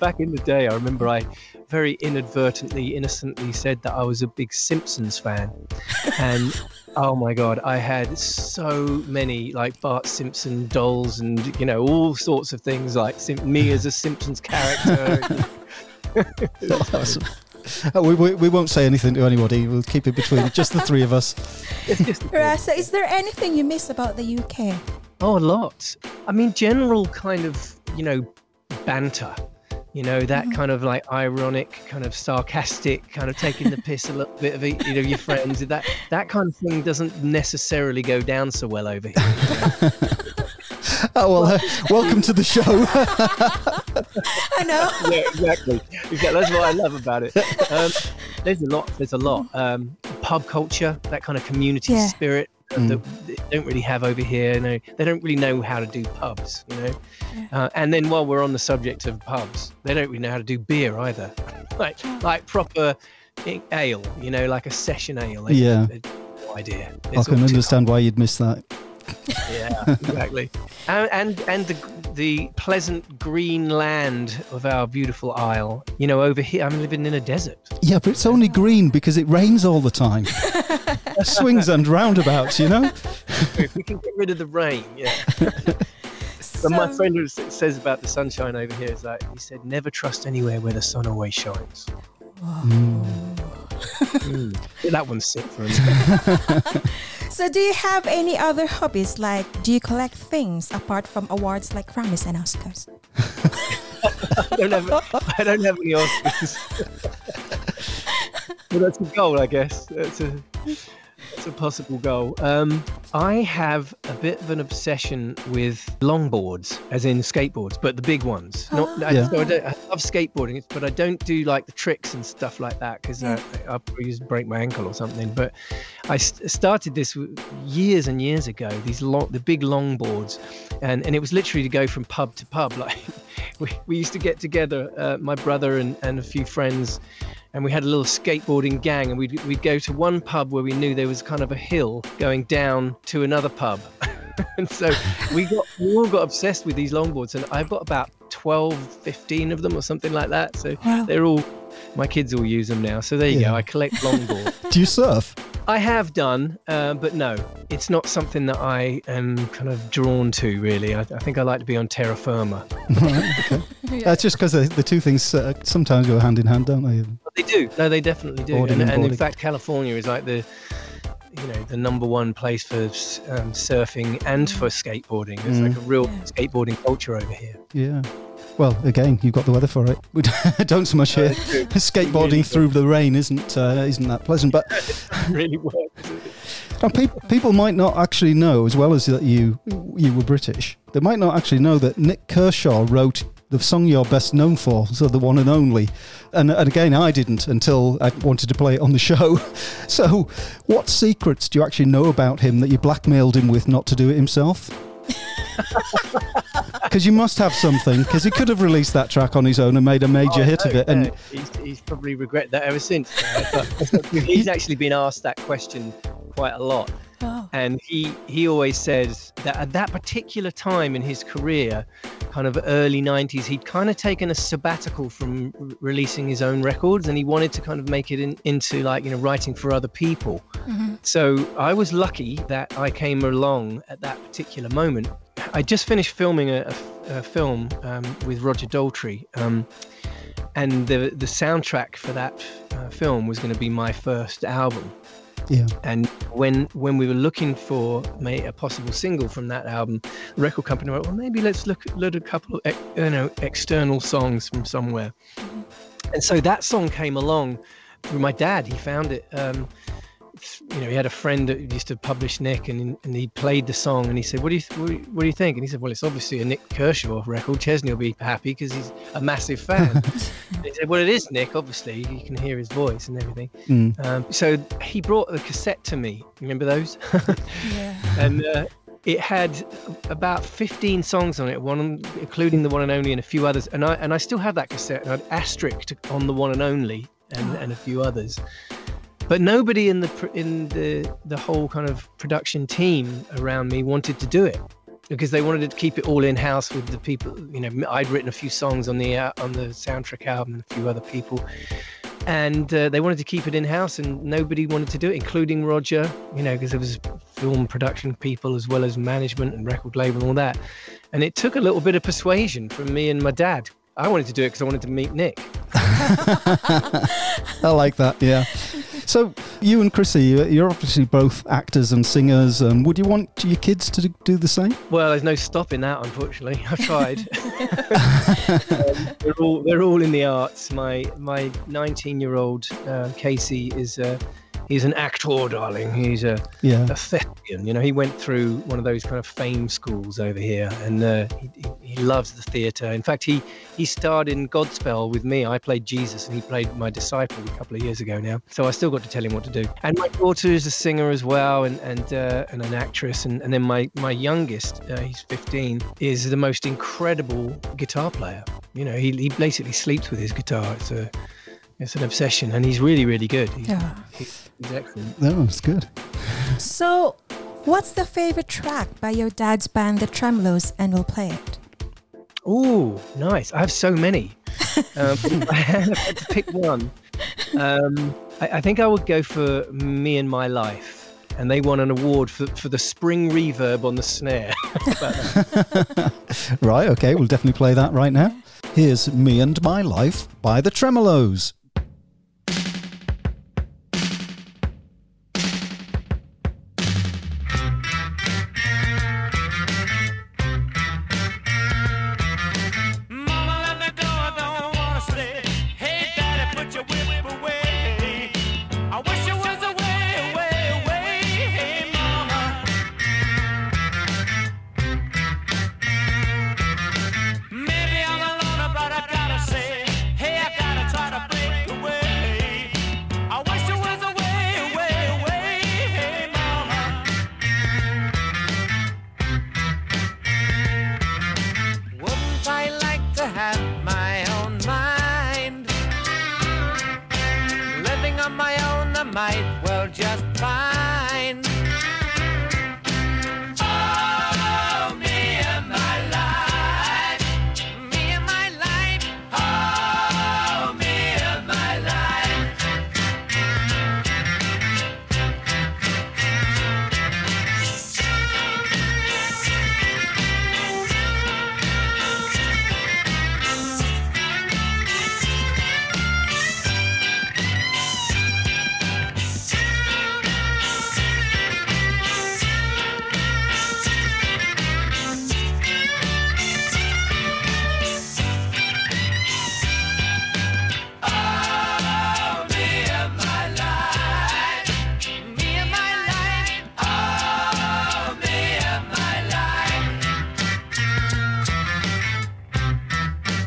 Back in the day, I remember I very innocently said that I was a big Simpsons fan, and oh my God, I had so many like Bart Simpson dolls and all sorts of things like me as a Simpsons character. That's awesome. We won't say anything to anybody. We'll keep it between just the three of us. Rasa, is there anything you miss about the UK? Oh, a lot. I mean, general kind of banter. That kind of like ironic, kind of sarcastic, kind of taking the piss a little bit of your friends. That kind of thing doesn't necessarily go down so well over here. Oh, well, welcome to the show. I know. Yeah, exactly. That's what I love about it. There's a lot. Pub culture, that kind of community spirit. That they don't really have over here. They don't really know how to do pubs. And then while we're on the subject of pubs, they don't really know how to do beer either. like proper ale. Like a session ale. No idea. I can understand why you'd miss that. Yeah, exactly. And the pleasant green land of our beautiful isle. Over here, I'm living in a desert. Yeah, but it's only green because it rains all the time. Swings and roundabouts, If we can get rid of the rain, But my friend who says about the sunshine over here is he said, never trust anywhere where the sun always shines. Yeah, that one's sick for me. So do you have any other hobbies? Like, do you collect things apart from awards like Grammys and Oscars? I don't have any Oscars. Well, that's a goal, I guess. That's a possible goal. I have a bit of an obsession with longboards, as in skateboards, but the big ones. I love skateboarding, but I don't do like the tricks and stuff like that because I'll probably break my ankle or something. But I started this years and years ago, the big longboards, and it was literally to go from pub to pub. Like we used to get together, my brother and a few friends. And we had a little skateboarding gang, and we'd go to one pub where we knew there was kind of a hill going down to another pub. And so we all got obsessed with these longboards, and I've got about 12, 15 of them or something like that. So they're all, my kids all use them now. So there you go, I collect longboards. Do you surf? I have done, but no, it's not something that I am kind of drawn to, really. I think I like to be on terra firma. Okay. That's just because the two things sometimes go hand in hand, don't they? They do. No, they definitely do. And in fact, California is like the number one place for surfing and for skateboarding. It's like a real skateboarding culture over here. Yeah. Well, again, you've got the weather for it. We don't so much here. Skateboarding through the rain isn't that pleasant, but really works. People might not actually know, as well as that you were British. They might not actually know that Nik Kershaw wrote the song you're best known for, so the one and only. And again, I didn't until I wanted to play it on the show. So, what secrets do you actually know about him that you blackmailed him with not to do it himself? Because you must have something, because he could have released that track on his own and made a major hit of it. And he's probably regretted that ever since. But he's actually been asked that question quite a lot. Oh. And he always says that at that particular time in his career, kind of early 90s, he'd kind of taken a sabbatical from releasing his own records, and he wanted to kind of make it into like, you know, writing for other people. Mm-hmm. So I was lucky that I came along at that particular moment. I just finished filming a film with Roger Daltrey, and the soundtrack for that film was going to be my first album. Yeah. And when we were looking for a possible single from that album, the record company went, well, maybe let's look at a couple of external songs from somewhere. And so that song came along through my dad. He found it. You know, he had a friend that used to publish Nick, and he played the song, and he said, what do you think? And he said, well, it's obviously a Nik Kershaw record. Chesney will be happy because he's a massive fan. And he said, well, it is Nick, obviously. You can hear his voice and everything. Mm. So he brought the cassette to me. Remember those? Yeah. And it had about 15 songs on it, one including The One and Only and a few others. And I still have that cassette, and I'd asterisked on The One and Only and a few others. But nobody in the whole kind of production team around me wanted to do it, because they wanted to keep it all in house with the people. You know, I'd written a few songs on the soundtrack album and a few other people, and they wanted to keep it in house, and nobody wanted to do it, including Roger. You know, because there was film production people as well as management and record label and all that. And it took a little bit of persuasion from me and my dad. I wanted to do it because I wanted to meet Nick. I like that. Yeah. So you and Chrissy, you're obviously both actors and singers. Would you want your kids to do the same? Well, there's no stopping that, unfortunately. I've tried. They're all in the arts. My 19-year-old Casey he's an actor, darling. He's a thespian. You know, he went through one of those kind of fame schools over here, and he loves the theatre. In fact, he starred in Godspell with me. I played Jesus, and he played my disciple a couple of years ago now. So I still got to tell him what to do. And my daughter is a singer as well, and an actress. And then my youngest, he's 15, is the most incredible guitar player. You know, he basically sleeps with his guitar. It's an obsession, and he's really, really good. He's excellent. No, it's good. So, what's the favorite track by your dad's band, The Tremeloes, and we'll play it? Oh, nice. I have so many. I had to pick one. I think I would go for Me and My Life. And they won an award for the spring reverb on the snare. Right, okay, we'll definitely play that right now. Here's Me and My Life by The Tremeloes.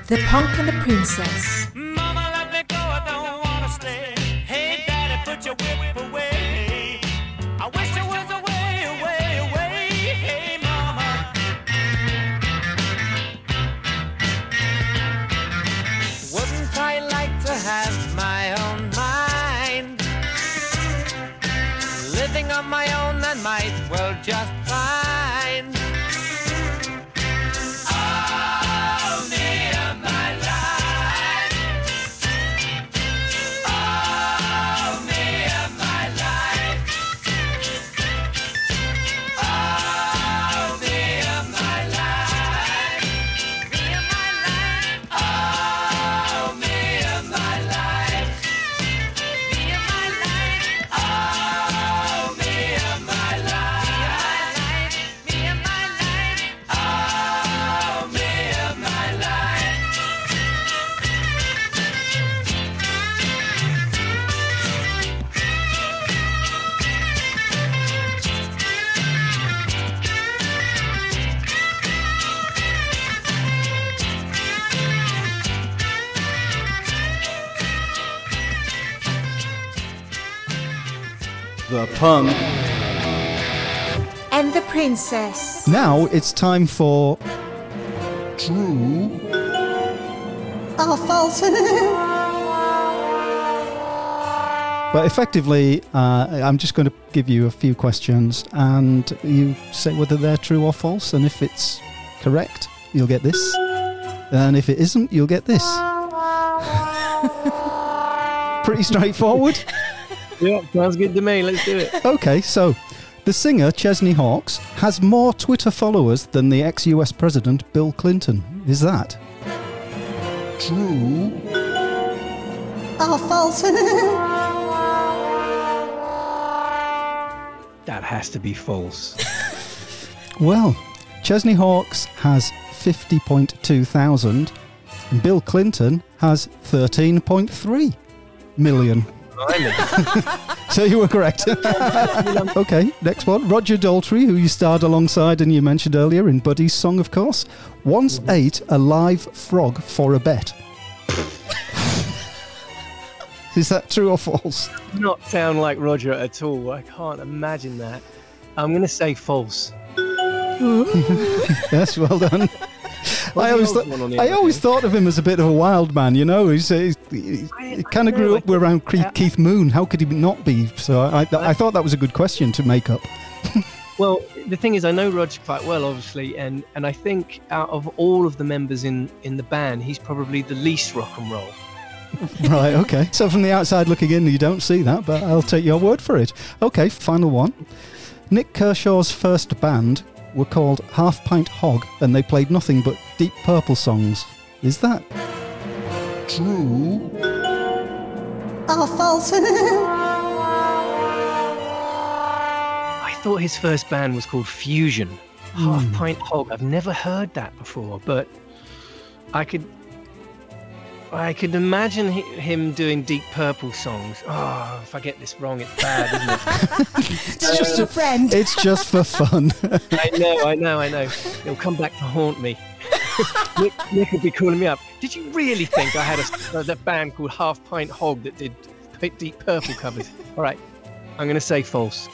The Punk and the Princess. might well just find. Oh, me and my life. Oh, me and my life. Oh, me and my life. Me and my life. Oh, me and my life. Me and my life. Oh. The Pump and the Princess. Now it's time for True or False. But effectively, I'm just going to give you a few questions and you say whether they're true or false. And if it's correct, you'll get this. And if it isn't, you'll get this. Pretty straightforward. Yep, sounds good to me. Let's do it. Okay, so the singer Chesney Hawkes has more Twitter followers than the ex-US president Bill Clinton. Is that true or false? That has to be false. Well, Chesney Hawkes has 50.2 thousand and Bill Clinton has 13.3 million. So you were correct. Okay, next one. Roger Daltrey, who you starred alongside and you mentioned earlier in Buddy's song, of course, once ate a live frog for a bet. Is that true or false? Does not sound like Roger at all. I can't imagine that. I'm going to say false. Yes, well done. I always thought of him as a bit of a wild man, you know. He kind of grew up around Keith Moon. How could he not be? So I thought that was a good question to make up. Well, the thing is, I know Roger quite well, obviously, and I think out of all of the members in the band, he's probably the least rock and roll. Right, okay. So from the outside looking in, you don't see that, but I'll take your word for it. Okay, final one. Nik Kershaw's first band were called Half Pint Hog and they played nothing but Deep Purple songs. Is that true or false? I thought his first band was called Fusion. Half Pint Hog. I've never heard that before, but I could imagine him doing Deep Purple songs. Oh, if I get this wrong, it's bad, isn't it? It's just a friend. It's just for fun. I know. It'll come back to haunt me. Nick would be calling me up. Did you really think I had a band called Half Pint Hog that did Deep Purple covers? All right, I'm going to say false.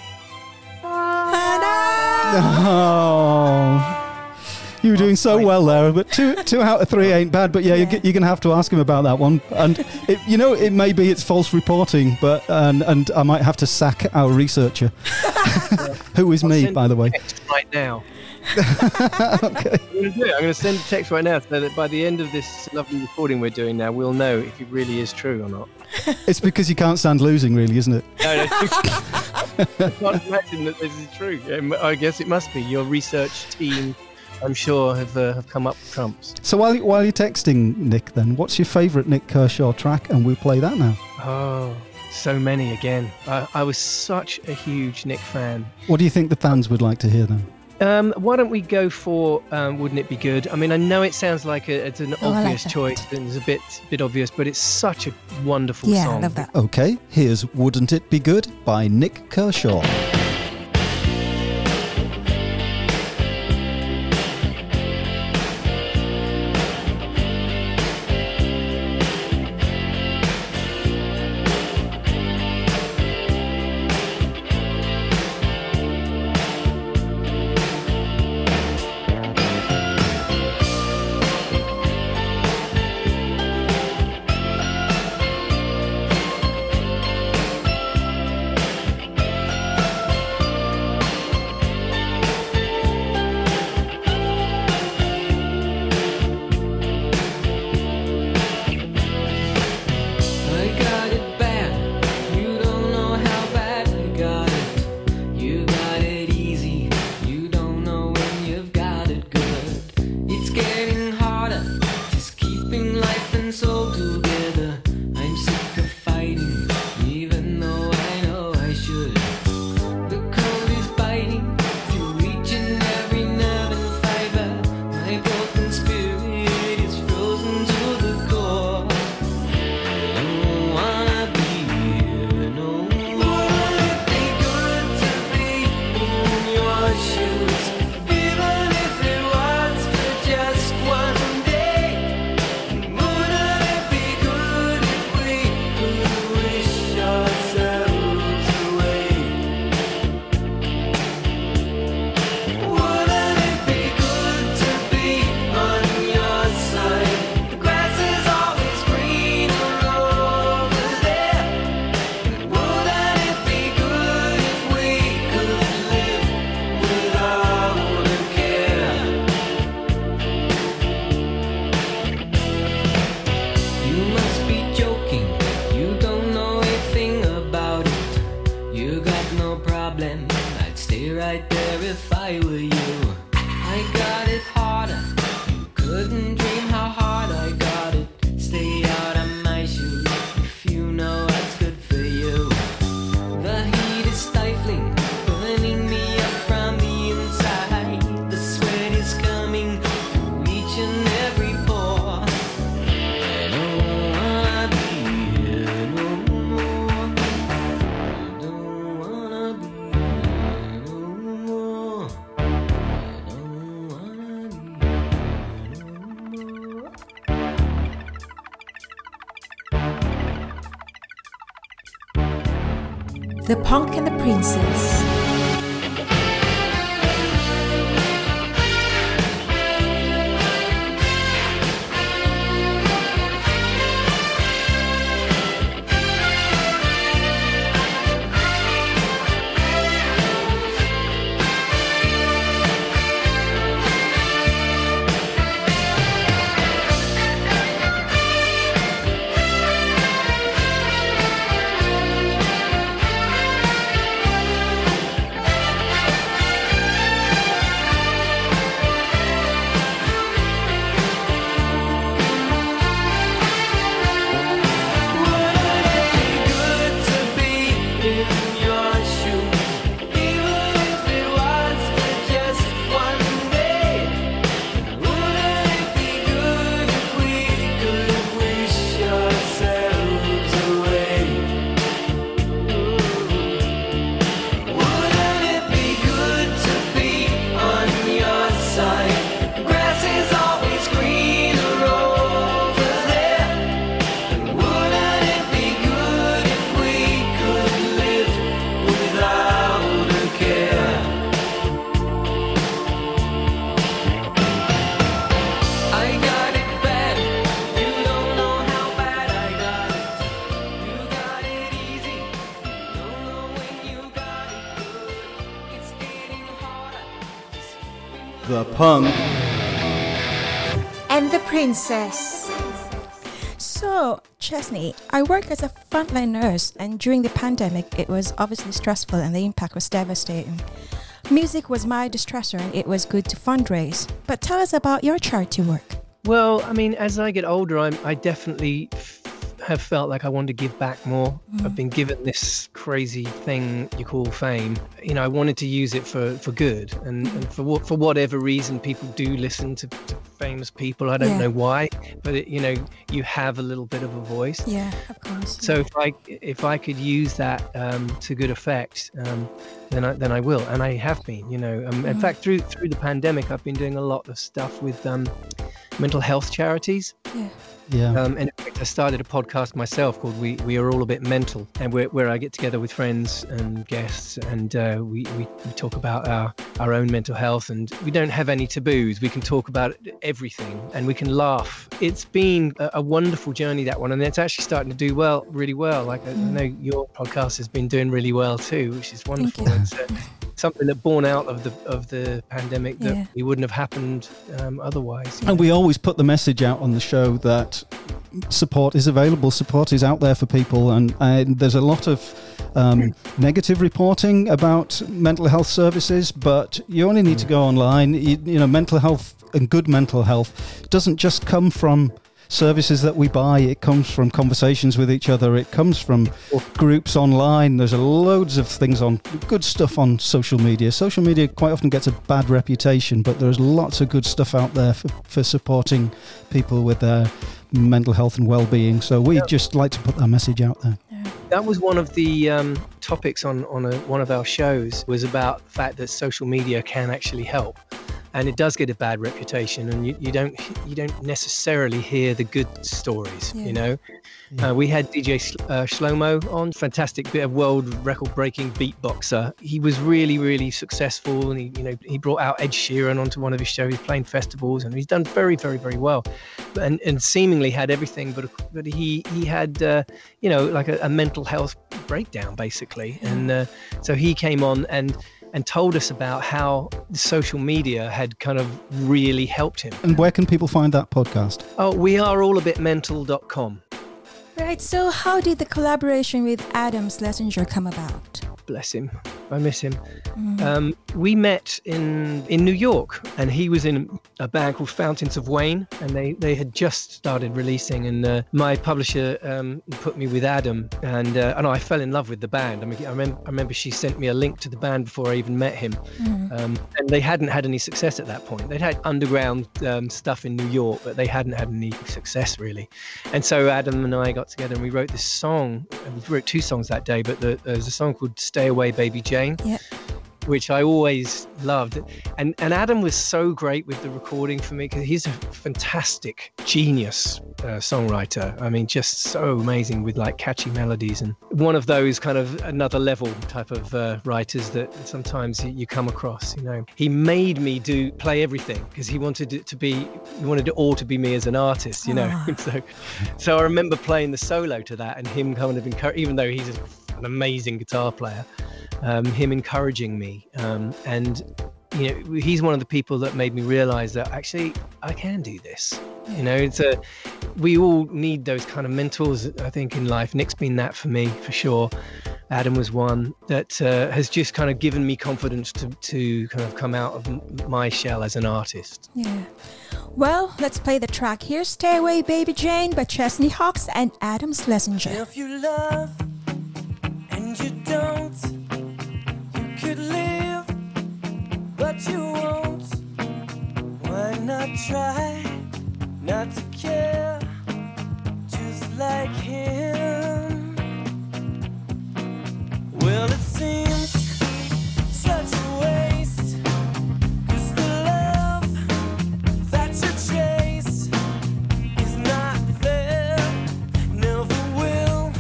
Oh, no. You were doing so well there, but two out of three ain't bad. But yeah, you're going to have to ask him about that one. And, it may be it's false reporting, but and I might have to sack our researcher, who is me, by the way. Text right now. Okay. I'm going to send a text right now so that by the end of this lovely recording we're doing now, we'll know if it really is true or not. It's because you can't stand losing, really, isn't it? No. I can't imagine that this is true. I guess it must be. Your research team, I'm sure, have come up with trumps. So while you're texting Nick, then, what's your favourite Nik Kershaw track? And we'll play that now. Oh, so many again. I was such a huge Nick fan. What do you think the fans would like to hear, then? Why don't we go for Wouldn't It Be Good? I mean, I know it sounds like it's an obvious choice and it's a bit obvious, but it's such a wonderful song. Yeah, I love that. Okay, here's Wouldn't It Be Good by Nik Kershaw. The Punk and the Princess. And the Princess. So, Chesney, I work as a frontline nurse, and during the pandemic it was obviously stressful and the impact was devastating. Music was my distressor and it was good to fundraise. But tell us about your charity work. Well, I mean, as I get older, I definitely have felt like I want to give back more. I've been given this crazy thing you call fame. You know, I wanted to use it for good, and for whatever reason, people do listen to famous people. I don't know why, but it, you know, you have a little bit of a voice. Yeah, of course. So if I could use that to good effect, then I will, and I have been. You know, in fact, through the pandemic, I've been doing a lot of stuff with mental health charities. Yeah. Yeah. And in fact, I started a podcast myself called We Are All a Bit Mental, and where I get together with friends and guests, and we talk about our own mental health, and we don't have any taboos. We can talk about everything and we can laugh. It's been a wonderful journey, that one, and it's actually starting to do well, really well. Like I know your podcast has been doing really well too, which is wonderful. It's something that born out of the pandemic that we wouldn't have happened otherwise. And we always put the message out on the show that support is available, support is out there for people, and there's a lot of negative reporting about mental health services, but you only need to go online. You know, mental health and good mental health doesn't just come from services that we buy. It comes from conversations with each other. It comes from groups online. There's loads of things on good stuff on social media. Social media quite often gets a bad reputation, but there's lots of good stuff out there for supporting people with their mental health and well-being. So we just like to put that message out there. That was one of the topics on one of our shows, was about the fact that social media can actually help. And it does get a bad reputation, and you don't necessarily hear the good stories, you know. Yeah. We had DJ Shlomo on, fantastic bit of world record-breaking beatboxer. He was really, really successful, and he brought out Ed Sheeran onto one of his shows. He's playing festivals, and he's done very, very, very well, and seemingly had everything, but he had you know, like a mental health breakdown basically, and so he came on and told us about how social media had kind of really helped him. And where can people find that podcast? Oh, weareallabitmental.com. Right, so how did the collaboration with Adam Schlesinger come about? Bless him. I miss him. We met in New York, and he was in a band called Fountains of Wayne, and they had just started releasing, and my publisher put me with Adam, and I fell in love with the band. I mean, I remember she sent me a link to the band before I even met him. And they hadn't had any success at that point. They'd had underground stuff in New York, but they hadn't had any success really. And so Adam and I got together, and we wrote this song. We wrote two songs that day, but there's a song called Stay Away Baby Jane. Yeah. which I always loved. And Adam was so great with the recording for me, because he's a fantastic genius songwriter. I mean, just so amazing with like catchy melodies, and one of those kind of another level type of writers that sometimes you come across, you know. He made me play everything, because he wanted it to be, he wanted it all to be me as an artist, you know. So I remember playing the solo to that, and him kind of encouraging, even though he's an amazing guitar player, him encouraging me, and you know, he's one of the people that made me realize that actually I can do this. You know, we all need those kind of mentors, I think, in life. Nick's been that for me, for sure. Adam was one that has just kind of given me confidence to kind of come out of my shell as an artist. Yeah. Well, let's play the track here, Stay Away Baby Jane by Chesney Hawkes and Adam Schlesinger. If you love and you don't, you could live, but you won't. Why not try not to care, just like him? Well, it seems such a waste, 'cause the love that you chase is not there, never will,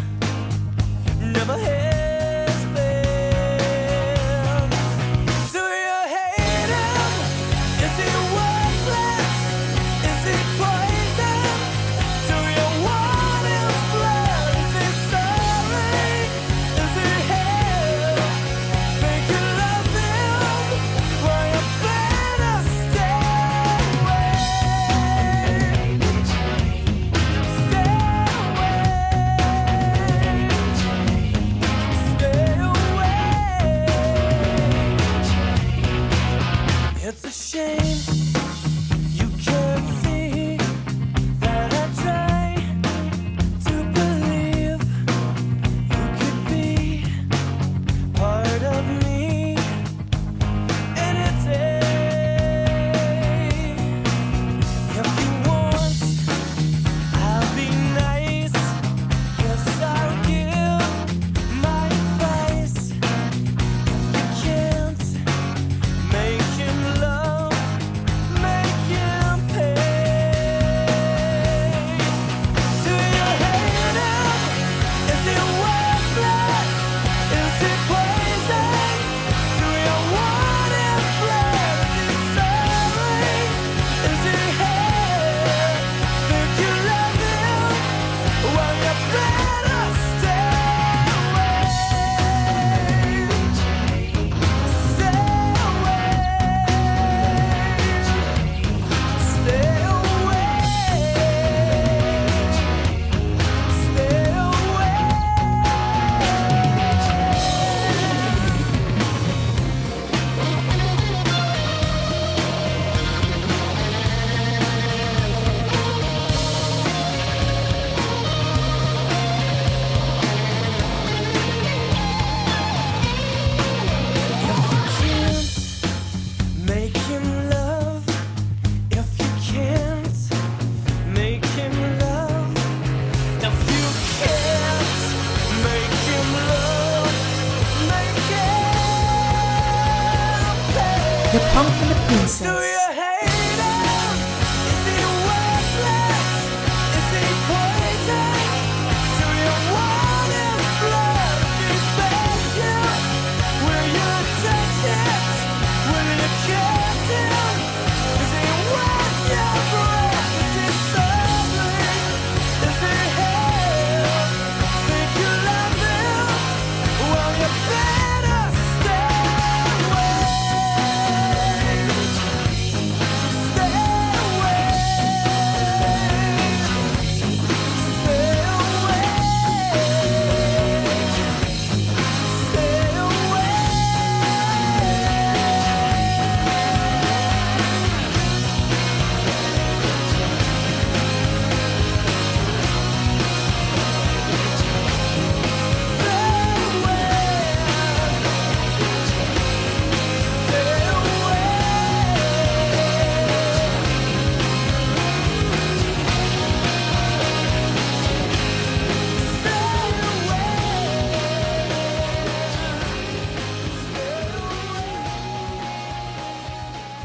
never had.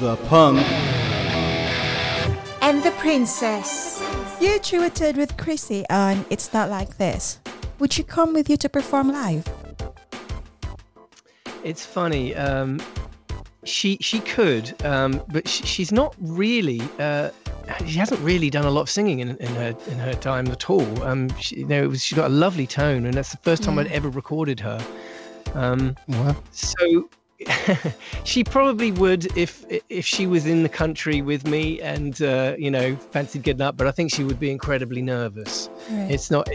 the punk, and the princess. You duetted with Chrissy on It's Not Like This. Would she come with you to perform live? It's funny. She could, but she's not really. She hasn't really done a lot of singing in her time at all. She's got a lovely tone, and that's the first time I'd ever recorded her. So she probably would if she was in the country with me and fancied getting up. But I think she would be incredibly nervous. Right. It's not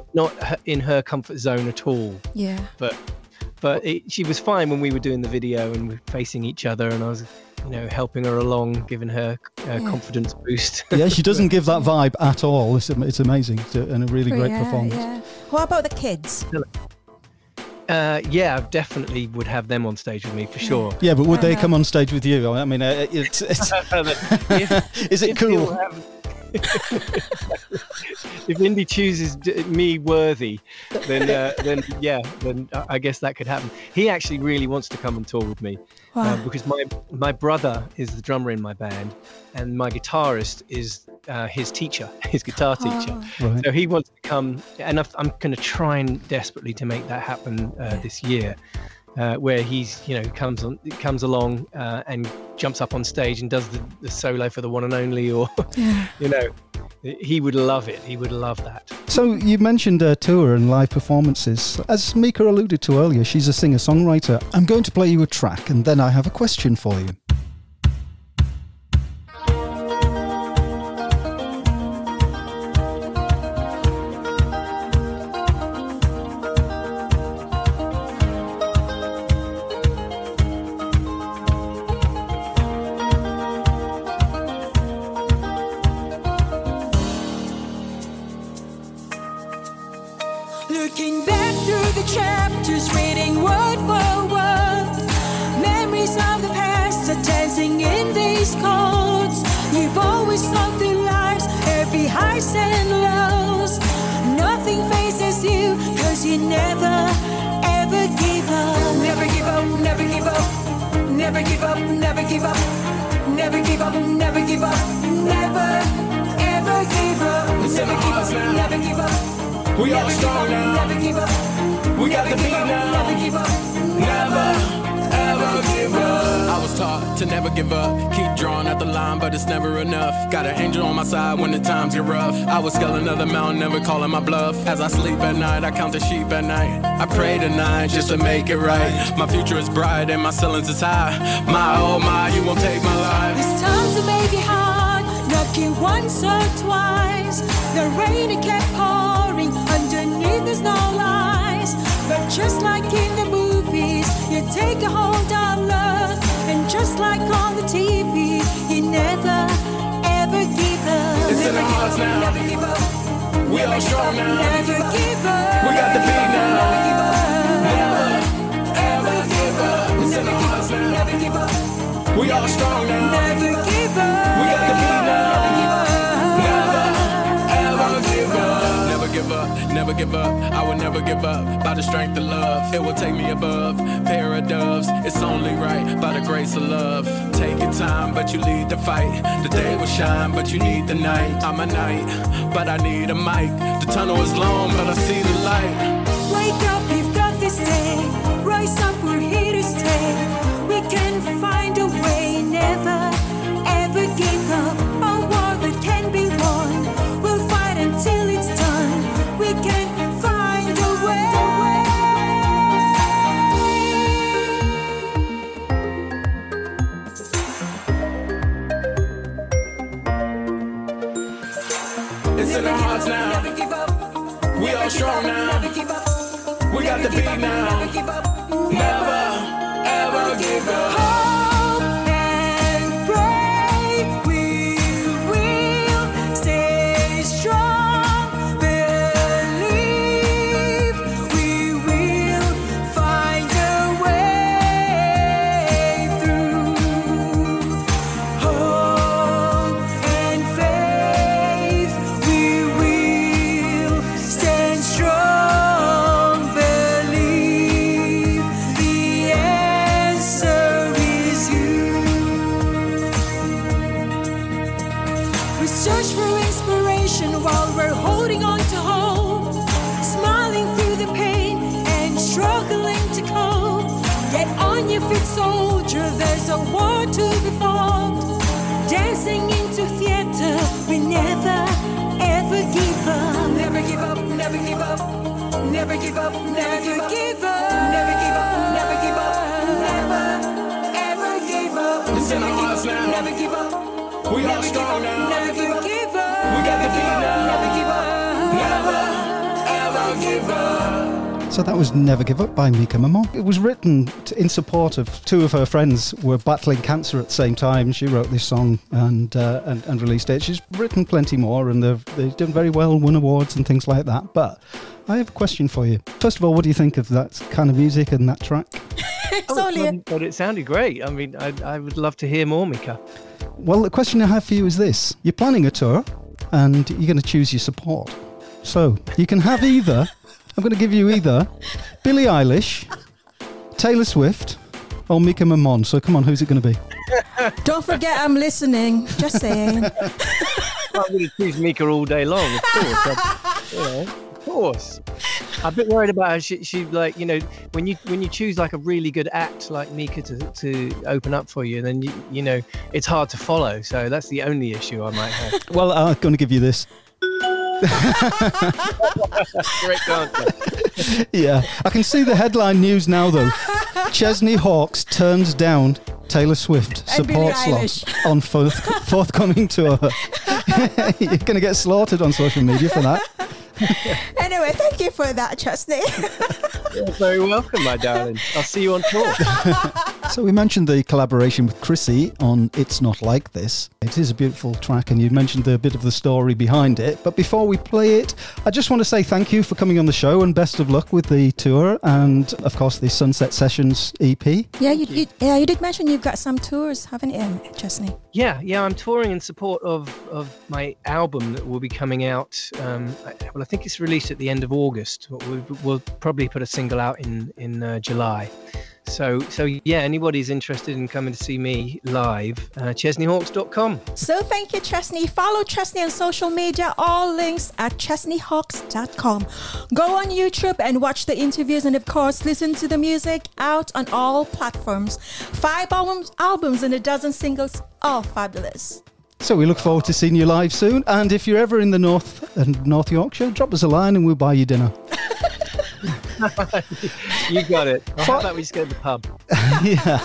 in her comfort zone at all. Yeah. But she was fine when we were doing the video and we were facing each other, and I was, helping her along, giving her confidence boost. Yeah, she doesn't give that vibe at all. It's amazing and a really great performance. Yeah. What about the kids? I definitely would have them on stage with me for sure. Yeah, but would they come on stage with you? I mean, it's is it cool? If Indy chooses me worthy, then I guess that could happen. He actually really wants to come and tour with me. Wow. Because my brother is the drummer in my band, and my guitarist is his teacher, his guitar teacher. Right. So he wants to come, and I'm going to try and desperately to make that happen this year. Where he's, comes along and jumps up on stage and does the solo for the one and only, or, he would love it. He would love that. So you mentioned her tour and live performances. As Mika alluded to earlier, she's a singer-songwriter. I'm going to play you a track, and then I have a question for you. Looking back through the chapters, reading word for word, memories of the past are dancing in these chords. You've always loved the lives, every highs and lows. Nothing phases you, cause you never, ever give up. Never give up, never give up. Never give up, never give up. Never give up, never give up. Never, ever give up. Never give up, never give up. We never all strong now. Never give up. We got the beat now. Never give up. Never, ever give up. I was taught to never give up. Keep drawing at the line, but it's never enough. Got an angel on my side when the times get rough. I was scaling another mountain, never calling my bluff. As I sleep at night, I count the sheep at night. I pray tonight just to make it right. My future is bright and my ceilings is high. My oh my, you won't take my life. These times it may be hard, lucky once or twice. The rain it kept pouring. Underneath there's no lies, but just like in the movies, you take a hold of love, and just like on the TV, you never, ever give up. It's in our hearts now. Never give up. We all strong now. Never give up. We got the beat now. Never give up. Never, ever give up. It's in our hearts now. Never give up. We all strong now. Never give up. We got the beat now. Give up, never give up, I will never give up. By the strength of love, it will take me above. Pair of doves, it's only right. By the grace of love, take your time, but you lead the fight. The day will shine, but you need the night. I'm a knight, but I need a mic. The tunnel is long, but I see the light. Wake up, you've got this day. Rise up, we're here to stay. We can find a way, never, ever give up. A war that can be won, we'll fight until it's done. We can find a way. It's in our hearts now. Never give up. We all strong now. Never give up. We got the beat now. Never give up. Never, ever give up. search for inspiration while we're holding on to hope, smiling through the pain and struggling to cope. Get on your feet, soldier, there's a war to be fought. Dancing into theater, we never, ever give up. Never give up, never give up, never give up, never give up, never give up, never give up, never, ever give up. It's in our hearts now. Never give up. We are strong now. Never give up. We got the beat now. Never give up. Never, ever give up. So that was Never Give Up by Mika Mamon. It was written in support of two of her friends who were battling cancer at the same time. She wrote this song and released it. She's written plenty more and they've done very well, won awards and things like that. But I have a question for you. First of all, what do you think of that kind of music and that track? But it sounded great. I mean, I would love to hear more, Mika. Well, the question I have for you is this. You're planning a tour and you're going to choose your support. So you can have either, I'm going to give you either Billie Eilish, Taylor Swift or Mika Mamon. So come on, who's it going to be? Don't forget I'm listening. Just saying. I'm going to choose Mika all day long, of course. I'm a bit worried about her. She like, you know, when you choose like a really good act like Mika to open up for you, then you know it's hard to follow. So that's the only issue I might have. Well, I'm going to give you this. Correct answer. Yeah, I can see the headline news now though. Chesney Hawkes turns down Taylor Swift support slot on forthcoming tour. You're going to get slaughtered on social media for that. Anyway, thank you for that, Chesney. You're very welcome, my darling. I'll see you on tour. So we mentioned the collaboration with Chrissy on It's Not Like This. It is a beautiful track and you mentioned a bit of the story behind it. But before we play it, I just want to say thank you for coming on the show and best of luck with the tour and, of course, the Sunset Sessions EP. Yeah, you did mention you've got some tours, haven't you, Chesney? Yeah, I'm touring in support of my album that will be coming out. I think it's released at the end of August. We'll probably put a single out in July. So yeah, anybody's interested in coming to see me live, ChesneyHawkes.com. So thank you, Chesney. Follow Chesney on social media. All links at ChesneyHawkes.com. Go on YouTube and watch the interviews and, of course, listen to the music out on all platforms. 5 albums and 12 singles. All fabulous. So we look forward to seeing you live soon. And if you're ever in the north and North Yorkshire, drop us a line and we'll buy you dinner. You got it. How about we just go to the pub? Yeah,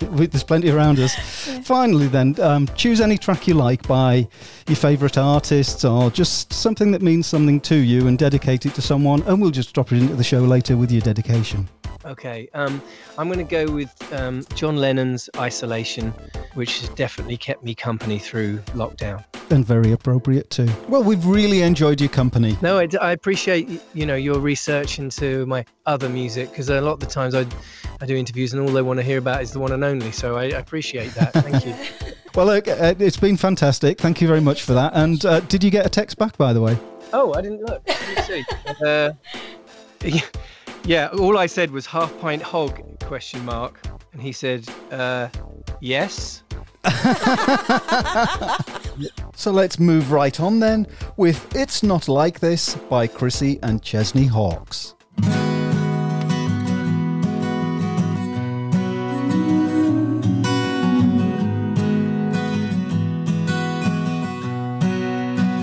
there's plenty around us. Yeah. Finally then, choose any track you like by your favourite artists or just something that means something to you and dedicate it to someone, and we'll just drop it into the show later with your dedication. Okay, I'm going to go with John Lennon's Isolation, which has definitely kept me company through lockdown. And very appropriate too. Well, we've really enjoyed your company. No, I appreciate, you know, your research into my other music, because a lot of the times I do interviews and all they want to hear about is the one and only, so I appreciate that. Thank you. Well, look, it's been fantastic. Thank you very much for that. And did you get a text back, by the way? Oh, I didn't look. Let's see. Yeah, all I said was half pint hog, ? And he said, yes. So let's move right on then with It's Not Like This by Chrissy and Chesney Hawkes.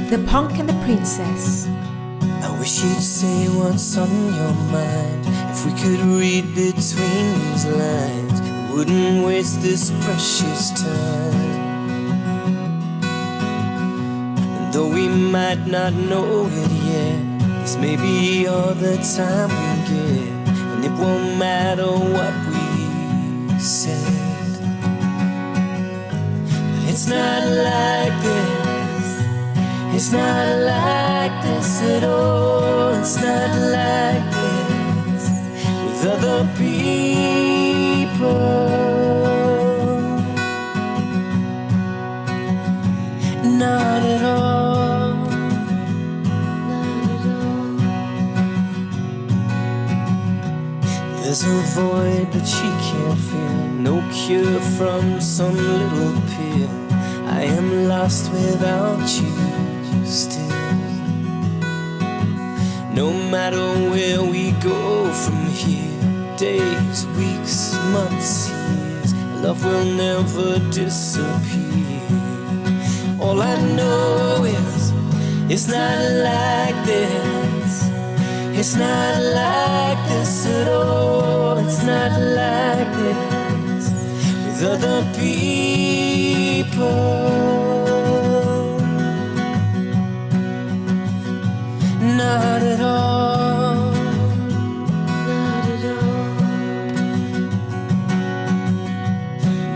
The Punk and the Princess. I wish you'd say what's on your mind. If we could read between these lines, we wouldn't waste this precious time. And though we might not know it yet, this may be all the time we get, and it won't matter what we said. But it's not like this. It's not like this at all. It's not like this with other people. Not at all. Not at all. There's a void that she can't feel. No cure from some little pill. I am lost without you still. No matter where we go from here, days, weeks, months, years, love will never disappear. All I know is it's not like this. It's not like this at all. It's not like this with other people. Not at all. Not at all.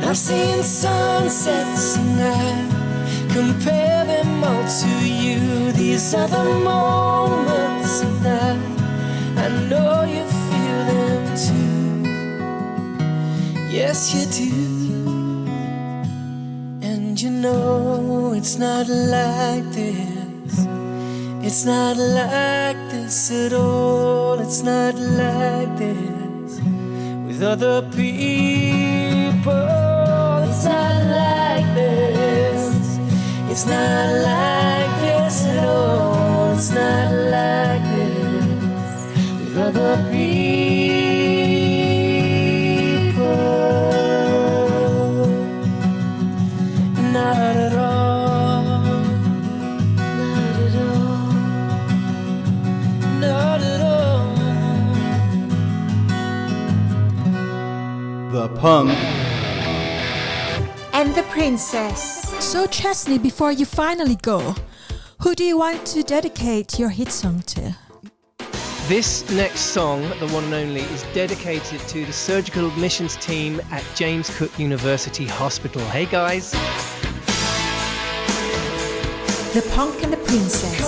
I've seen sunsets and I compare them all to you. These are the moments of that. I know you feel them too. Yes, you do. And you know it's not like this. It's not like this at all. It's not like this with other people. It's not like this. It's not like this at all. It's not like this. Other people, not at all, not at all, not at all. The Punk and the Princess. So Chesney, before you finally go, who do you want to dedicate your hit song to? This next song, the one and only, is dedicated to the surgical admissions team at James Cook University Hospital. Hey guys! The Punk and the Princess.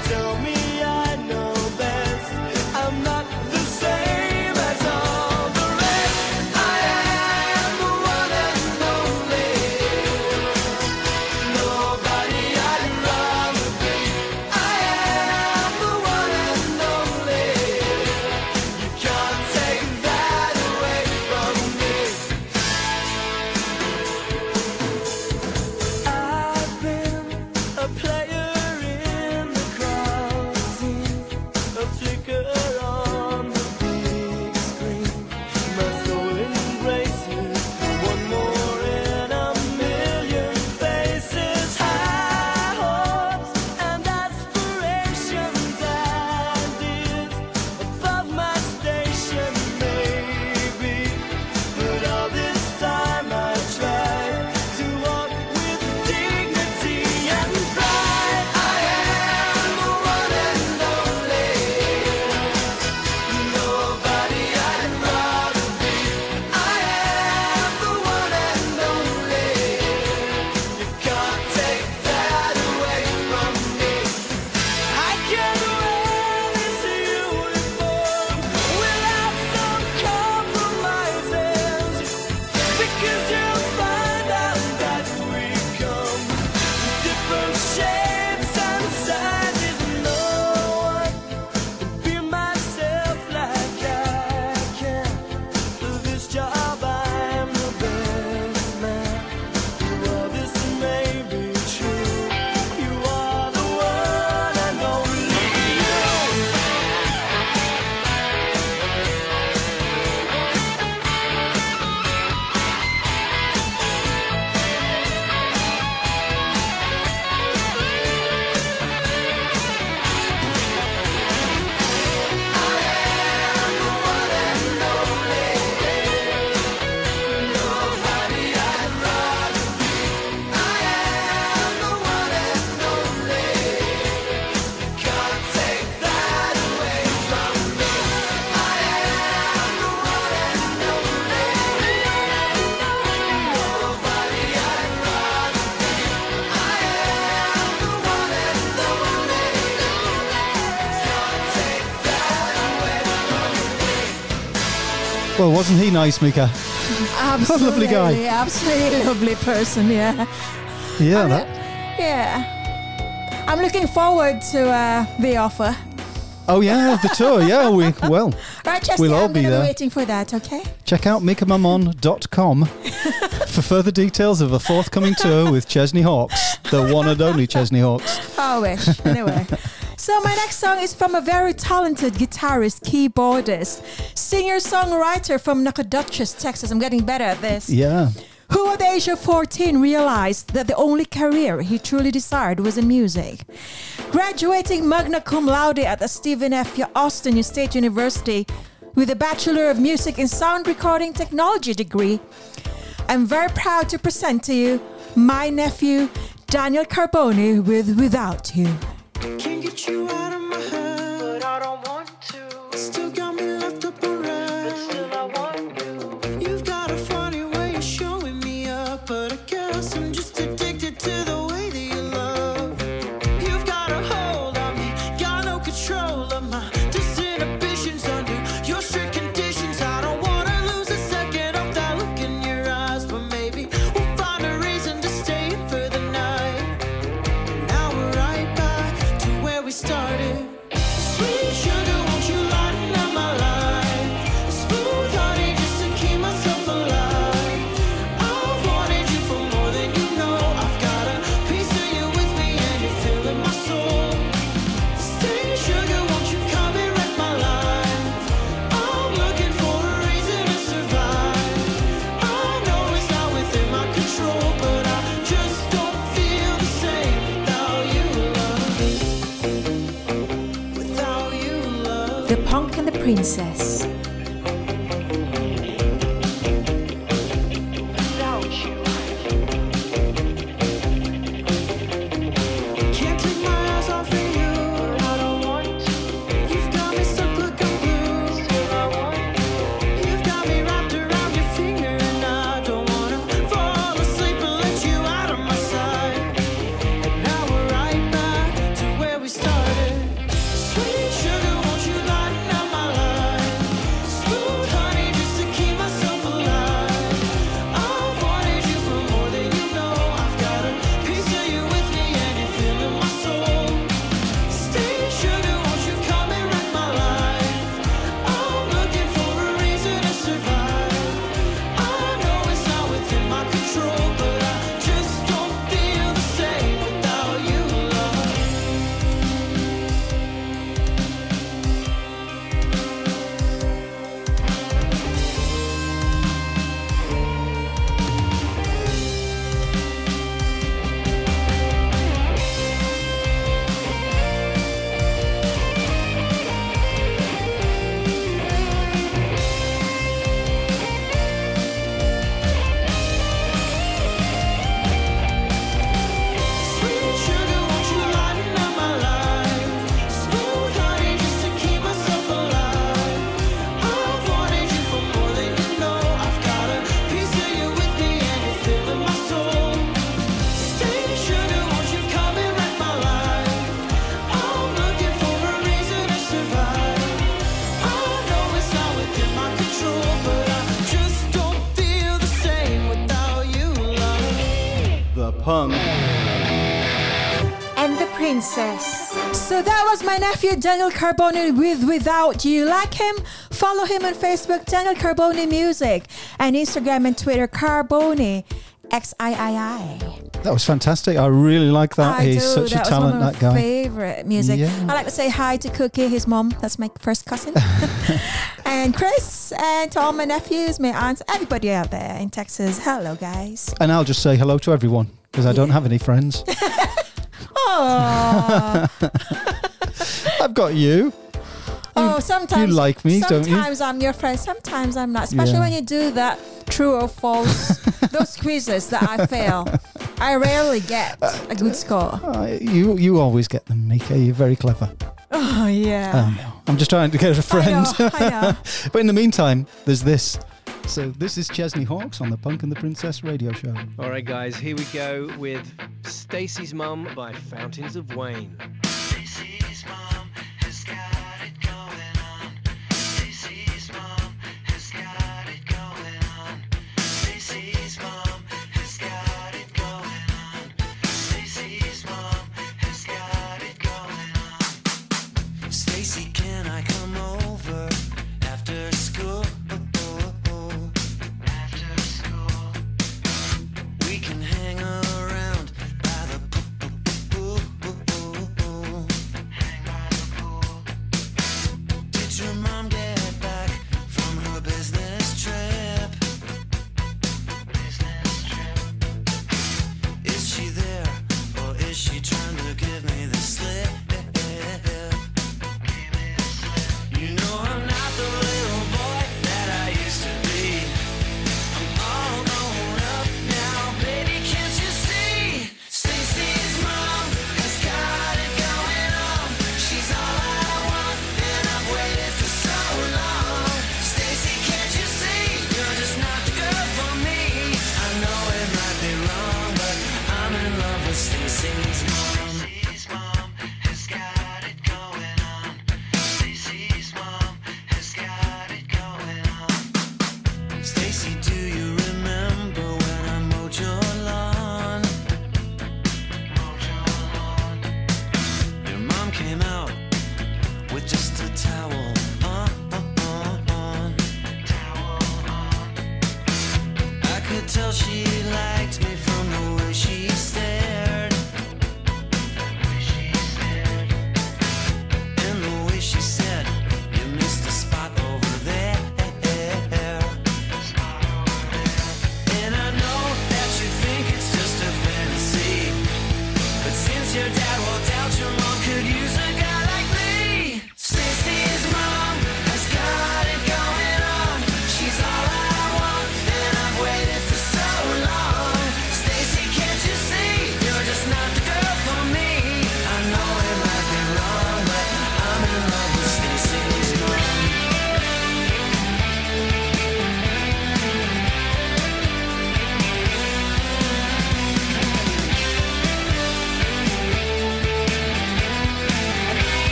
Tell me I know best. I'm not the same Well, wasn't he nice, Mika? Absolutely. Lovely guy. Absolutely lovely person, yeah. Yeah. Yeah. I'm looking forward to the offer. Oh, yeah, the tour. Yeah, right, Chesney, we'll all be there. I'm waiting for that, okay? Check out mikamamon.com for further details of a forthcoming tour with Chesney Hawkes, the one and only Chesney Hawkes. Oh, I wish. Anyway. So my next song is from a very talented guitarist, keyboardist, singer-songwriter from Nacogdoches, Texas. I'm getting better at this. Yeah. Who at the age of 14 realized that the only career he truly desired was in music. Graduating magna cum laude at the Stephen F. Austin State University with a Bachelor of Music in Sound Recording Technology degree, I'm very proud to present to you my nephew, Daniel Carboni, with Without You. Can't get you out of my head, but I don't want to. Still got me left up around, but still I want you. You've got a funny way of showing me up, but I guess I'm just addicted to the way that you love. You've got a hold on me, got no control of my disinhibitions under your strict conditions. I don't want to lose a second of that look in your eyes, but maybe we'll find a reason to stay for the night. Now we're right back where we started. Sweet sugar, won't you lighten up my life? Smooth honey just to keep myself alive. I've wanted you for more than you know. I've got a piece of you with me and you're filling my soul. Stay sugar, won't you come and wreck my life? I'm looking for a reason to survive. I know it's not within my control, but I just don't feel the same without you, love. Without you, love. The Punk and the Princess. Without you. Can't take my eyes off of you. I don't want to. You've got me stuck looking blue. Still I want you. You've got me wrapped around your finger, and I don't wanna fall asleep and let you out of my sight. And now we're right back to where we started. Sweet sugar, won't you lighten up my life? Smooth honey just to keep myself alive. I've wanted you for more than you know. I've got a piece of you with me and you're filling my soul. Stay sugar, won't you come and wreck my life? I'm looking for a reason to survive. I know it's not within my control, but I just don't feel the same without you, love. Sweet sugar, won't you lighten up my life? Smooth honey just to keep myself alive. I've wanted you for more than you know. I've got a piece of you with me and you're filling my soul. Stay sugar, won't you come and wreck my life? I'm looking for a reason to survive. I know it's not within my control, but I just don't feel the same without you, love. The Punk. And the Princess. So that was my nephew Daniel Carboni with Without You. Like him, follow him on Facebook, Daniel Carboni Music, and Instagram and Twitter, Carboni, XIII. That was fantastic. I really like that. He's such a talent, that guy. That was one of my favorite music. Yeah. I'd like to say hi to Cookie, his mom. That's my first cousin. And Chris, and to all my nephews, my aunts, everybody out there in Texas. Hello, guys. And I'll just say hello to everyone because I don't have any friends. Oh. I've got you. Oh, sometimes you like me, don't you? Sometimes I'm your friend, sometimes I'm not. Especially when you do that true or false, those quizzes that I fail. I rarely get a good score. You always get them, Mika. You're very clever. Oh, yeah. I'm just trying to get a friend. I know. But in the meantime, there's this. So this is Chesney Hawkes on the Punk and the Princess radio show. All right, guys, here we go with Stacy's Mum by Fountains of Wayne. Stacy's mum has got it going on. Stacy's mum has got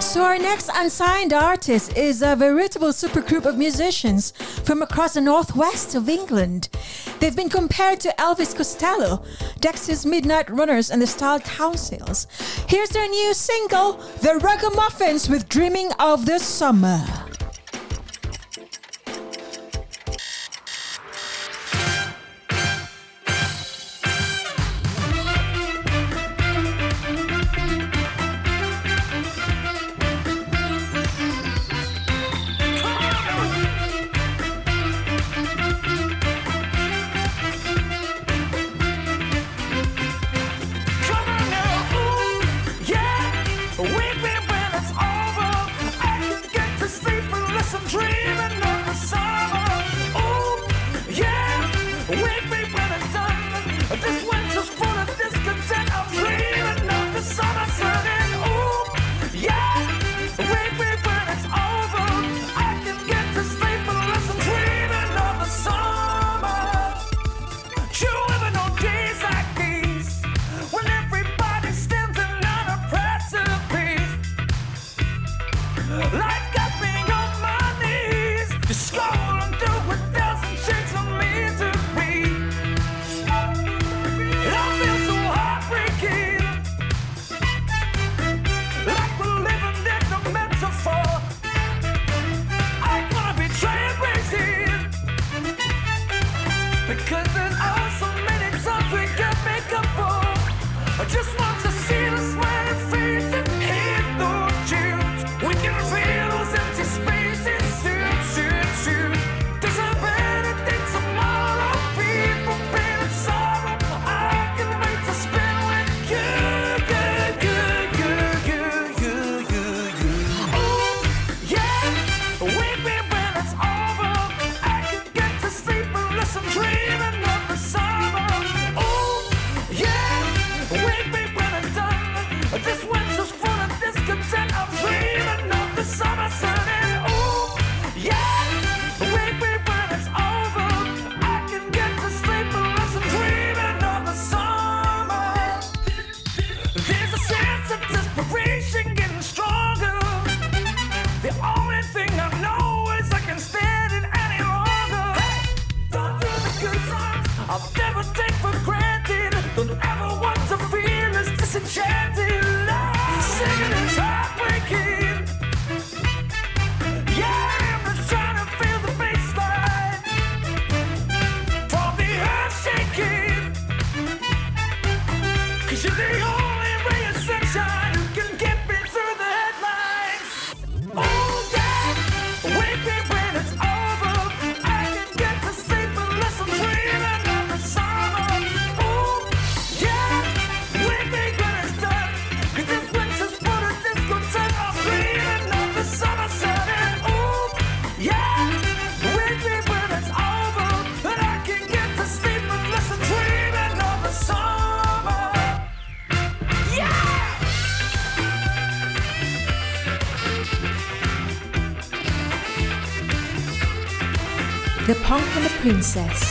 So our next unsigned artist is a veritable supergroup of musicians from across the northwest of England. They've been compared to Elvis Costello, Dexter's Midnight Runners and the Style Councils. Here's their new single, The Ragamuffins with Dreaming of the Summer. Wake me when it's over, I can get to sleep. The Punk and the Princess.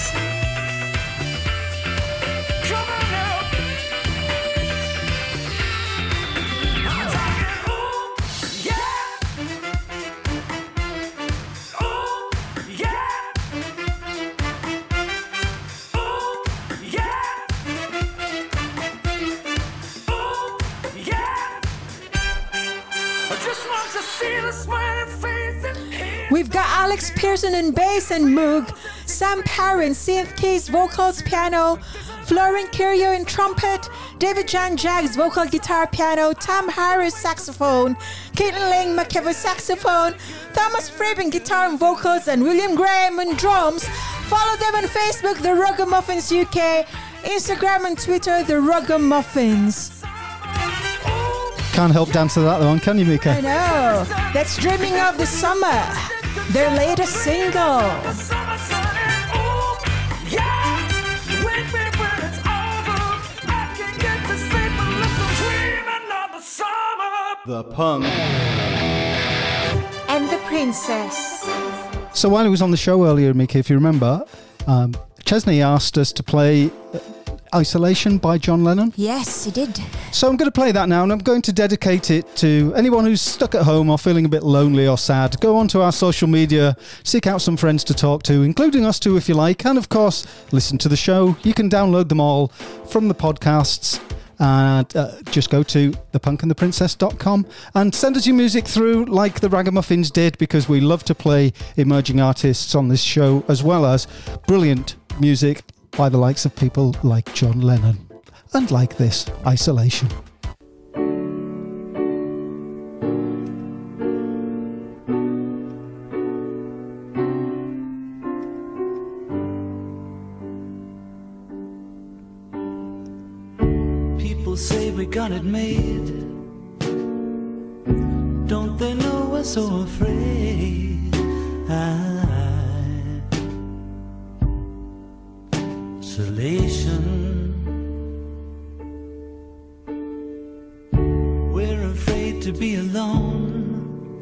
And bass and Moog, Sam Parent, synth keys, vocals, piano, Florian Curio in trumpet, David John Jaggs, vocal, guitar, piano, Tom Harris, saxophone, Caitlin Lang McKever, saxophone, Thomas Friedman, guitar and vocals, and William Graham on drums. Follow them on Facebook, The Ragamuffins UK, Instagram and Twitter, The Ragamuffins. Can't help dance to that one, can you, Mika? I know. That's Dreaming of the Summer, their latest single. The Punk and the Princess. So while he was on the show earlier, Mika, if you remember, Chesney asked us to play Isolation by John Lennon. Yes, he did. So I'm going to play that now, and I'm going to dedicate it to anyone who's stuck at home or feeling a bit lonely or sad. Go onto our social media, seek out some friends to talk to, including us too if you like, and of course, listen to the show. You can download them all from the podcasts, and just go to thepunkandtheprincess.com and send us your music through like the Ragamuffins did, because we love to play emerging artists on this show, as well as brilliant music by the likes of people like John Lennon. And like this, Isolation. People say we got it made. Don't they know we're so afraid? Isolation. To be alone,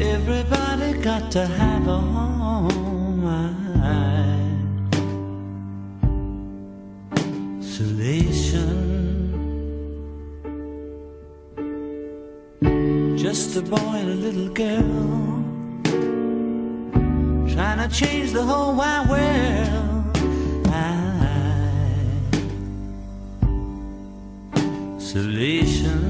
everybody got to have a home. Isolation. Just a boy and a little girl, trying to change the whole wide world. Isolation.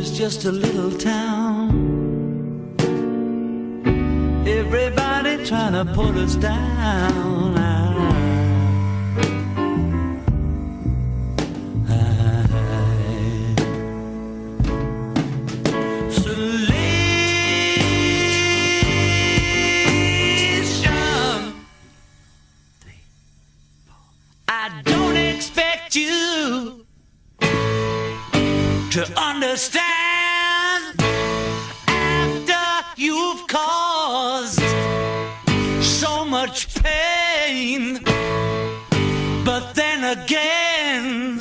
It's just a little town, everybody trying to put us down. Isolation. I don't expect you to understand after you've caused so much pain. But then again,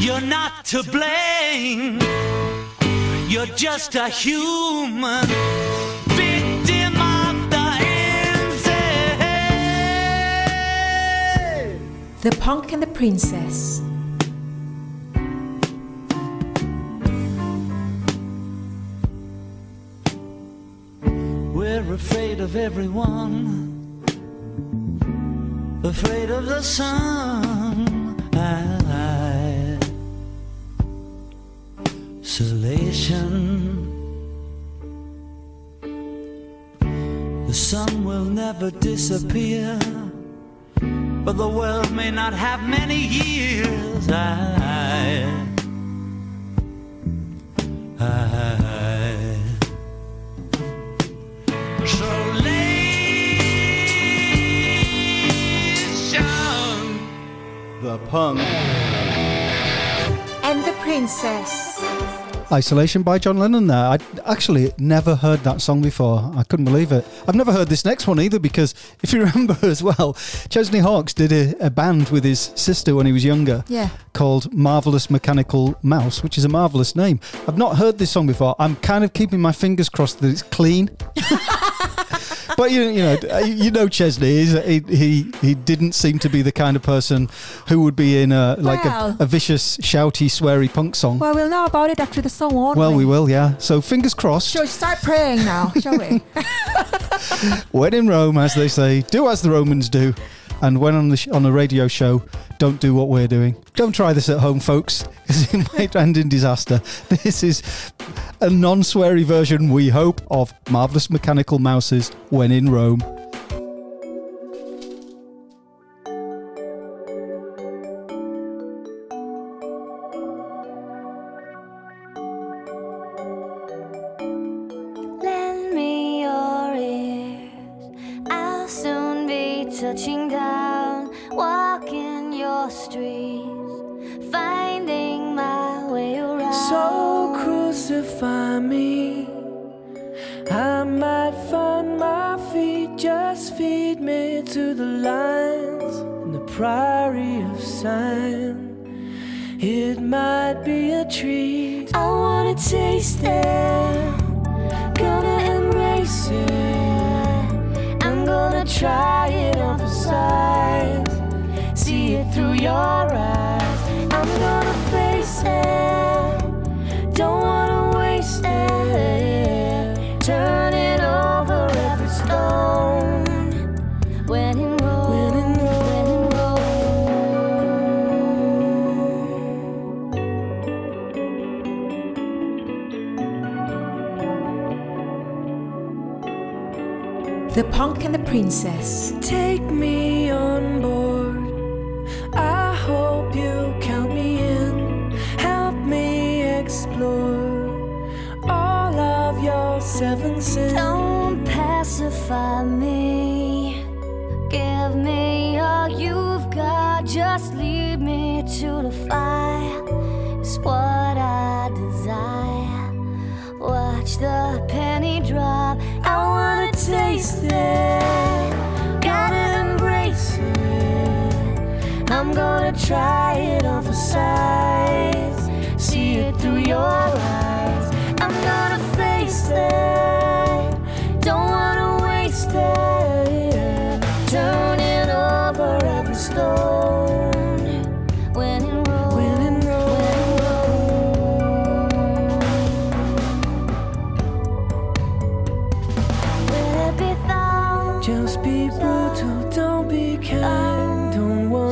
you're not to blame. You're just a human victim of the insane. The Punk and the Princess. We're afraid of everyone, afraid of the sunlight, isolation. The sun will never disappear, but the world may not have many years. The Punk and the Princess. Isolation by John Lennon there. I actually never heard that song before. I couldn't believe it. I've never heard this next one either, because if you remember as well, Chesney Hawkes did a band with his sister when he was younger called Marvelous Mechanical Mouse, which is a marvellous name. I've not heard this song before. I'm kind of keeping my fingers crossed that it's clean. But you know Chesney, he didn't seem to be the kind of person who would be in a vicious, shouty, sweary punk song. Well, we'll know about it after the song, won't we? Well, we will, yeah. So fingers crossed. Shall we start praying now, shall we? When in Rome, as they say, do as the Romans do. And when on a radio show, don't do what we're doing. Don't try this at home, folks, because it might end in disaster. This is a non-sweary version, we hope, of Marvelous Mechanical Mouse's When in Rome. The Punk and the Princess. Take me on board. I hope you count me in. Help me explore all of your seven sins. Don't pacify me. Give me all you've got. Just lead me to the fire. It's what I desire. Watch the penny drop. I wanna taste it, gotta embrace it. I'm gonna try it on for size, see it through your eyes. I'm gonna face it, don't wanna waste it. Turn it over every stone.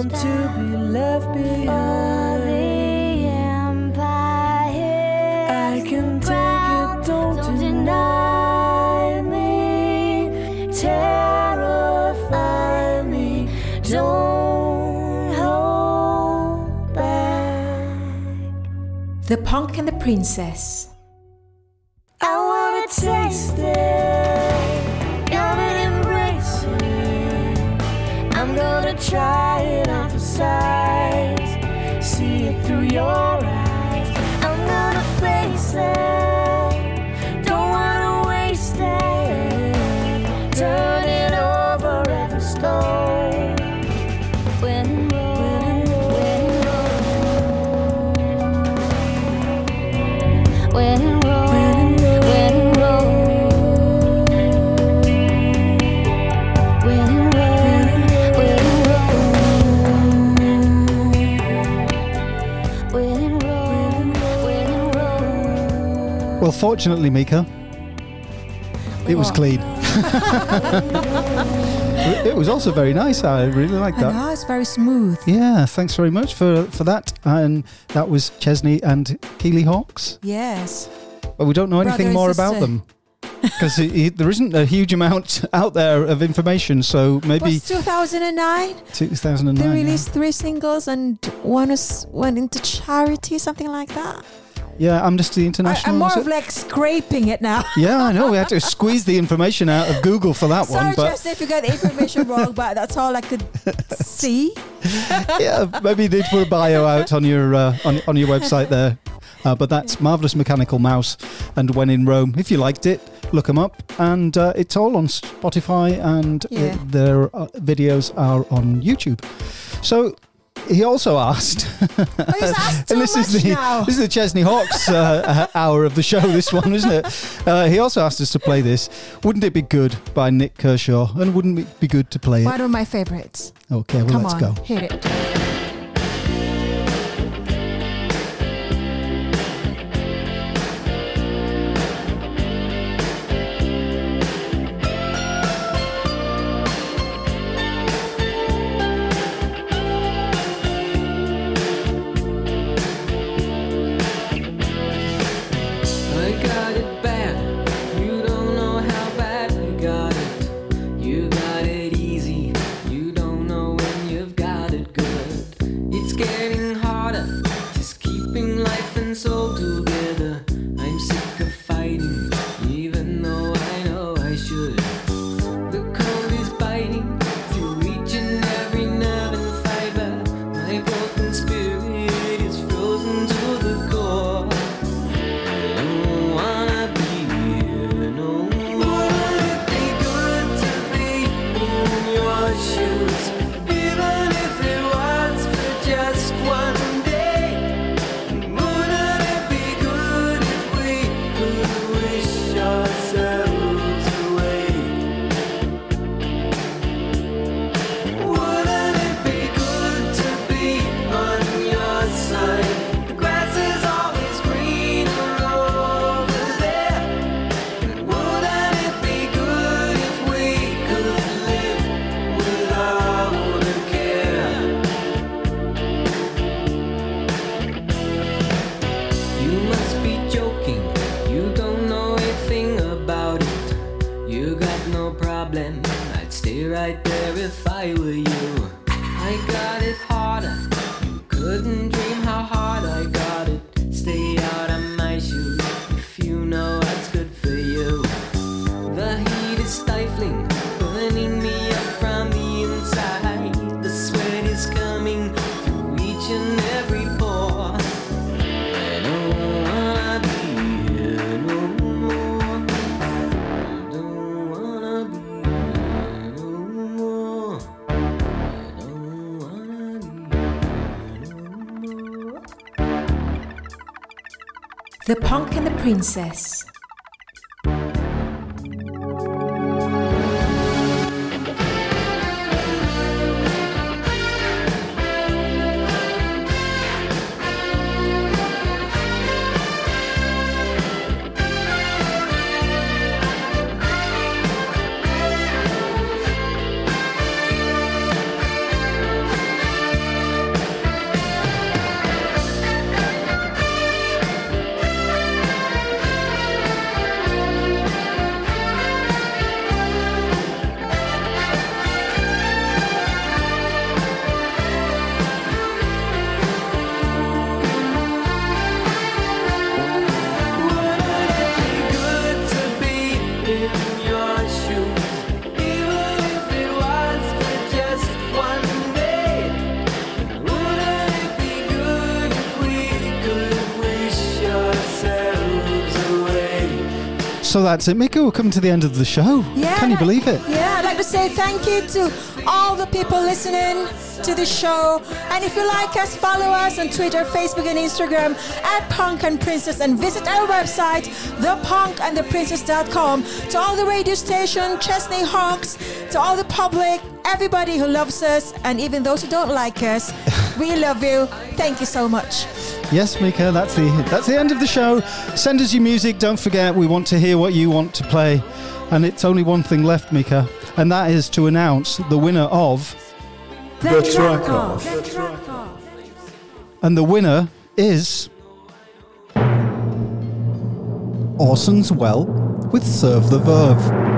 To be left behind. For the empire, I can take it, don't deny me. Terrify me, don't hold back. The Punk and the Princess. I wanna taste it, gotta embrace it. I'm gonna try it. See it through your eyes. I'm gonna face it. Don't wanna waste it. Unfortunately, Mika, it was clean. It was also very nice. I really like that. I know, it's very smooth. Yeah, thanks very much for that. And that was Chesney and Keely Hawkes. Yes. But we don't know anything more about them. Because there isn't a huge amount out there of information, so maybe... 2009? 2009, they released three singles and one went into charity, something like that. Yeah, Amnesty International. I'm more of like scraping it now. Yeah, I know. We had to squeeze the information out of Google for that one. Sorry, Jesse, if you got the information wrong, but that's all I could see. Yeah, maybe they'd put a bio out on your website there. But that's Marvelous Mechanical Mouse and When in Rome. If you liked it, look them up. And it's all on Spotify, and their videos are on YouTube. So... He also asked, and this is the Chesney Hawkes hour of the show, this one, isn't it? He also asked us to play this. Wouldn't It Be Good by Nik Kershaw? And wouldn't it be good to play it? One of my favourites. Okay, well, let's go. Hit it. The Punk and the Princess. So that's it, Mika. We're coming to the end of the show. Yeah, can you believe it? Yeah, I'd like to say thank you to all the people listening to the show. And if you like us, follow us on Twitter, Facebook and Instagram @Punk and Princess, and visit our website, thepunkandtheprincess.com. To all the radio station, Chesney Hawkes, to all the public, everybody who loves us and even those who don't like us. We love you. Thank you so much. Yes, Mika, that's the end of the show. Send us your music. Don't forget, we want to hear what you want to play. And it's only one thing left, Mika, and that is to announce the winner of The Track Off. And the winner is Arsons Well with Serve the Verve.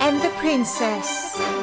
And the princess.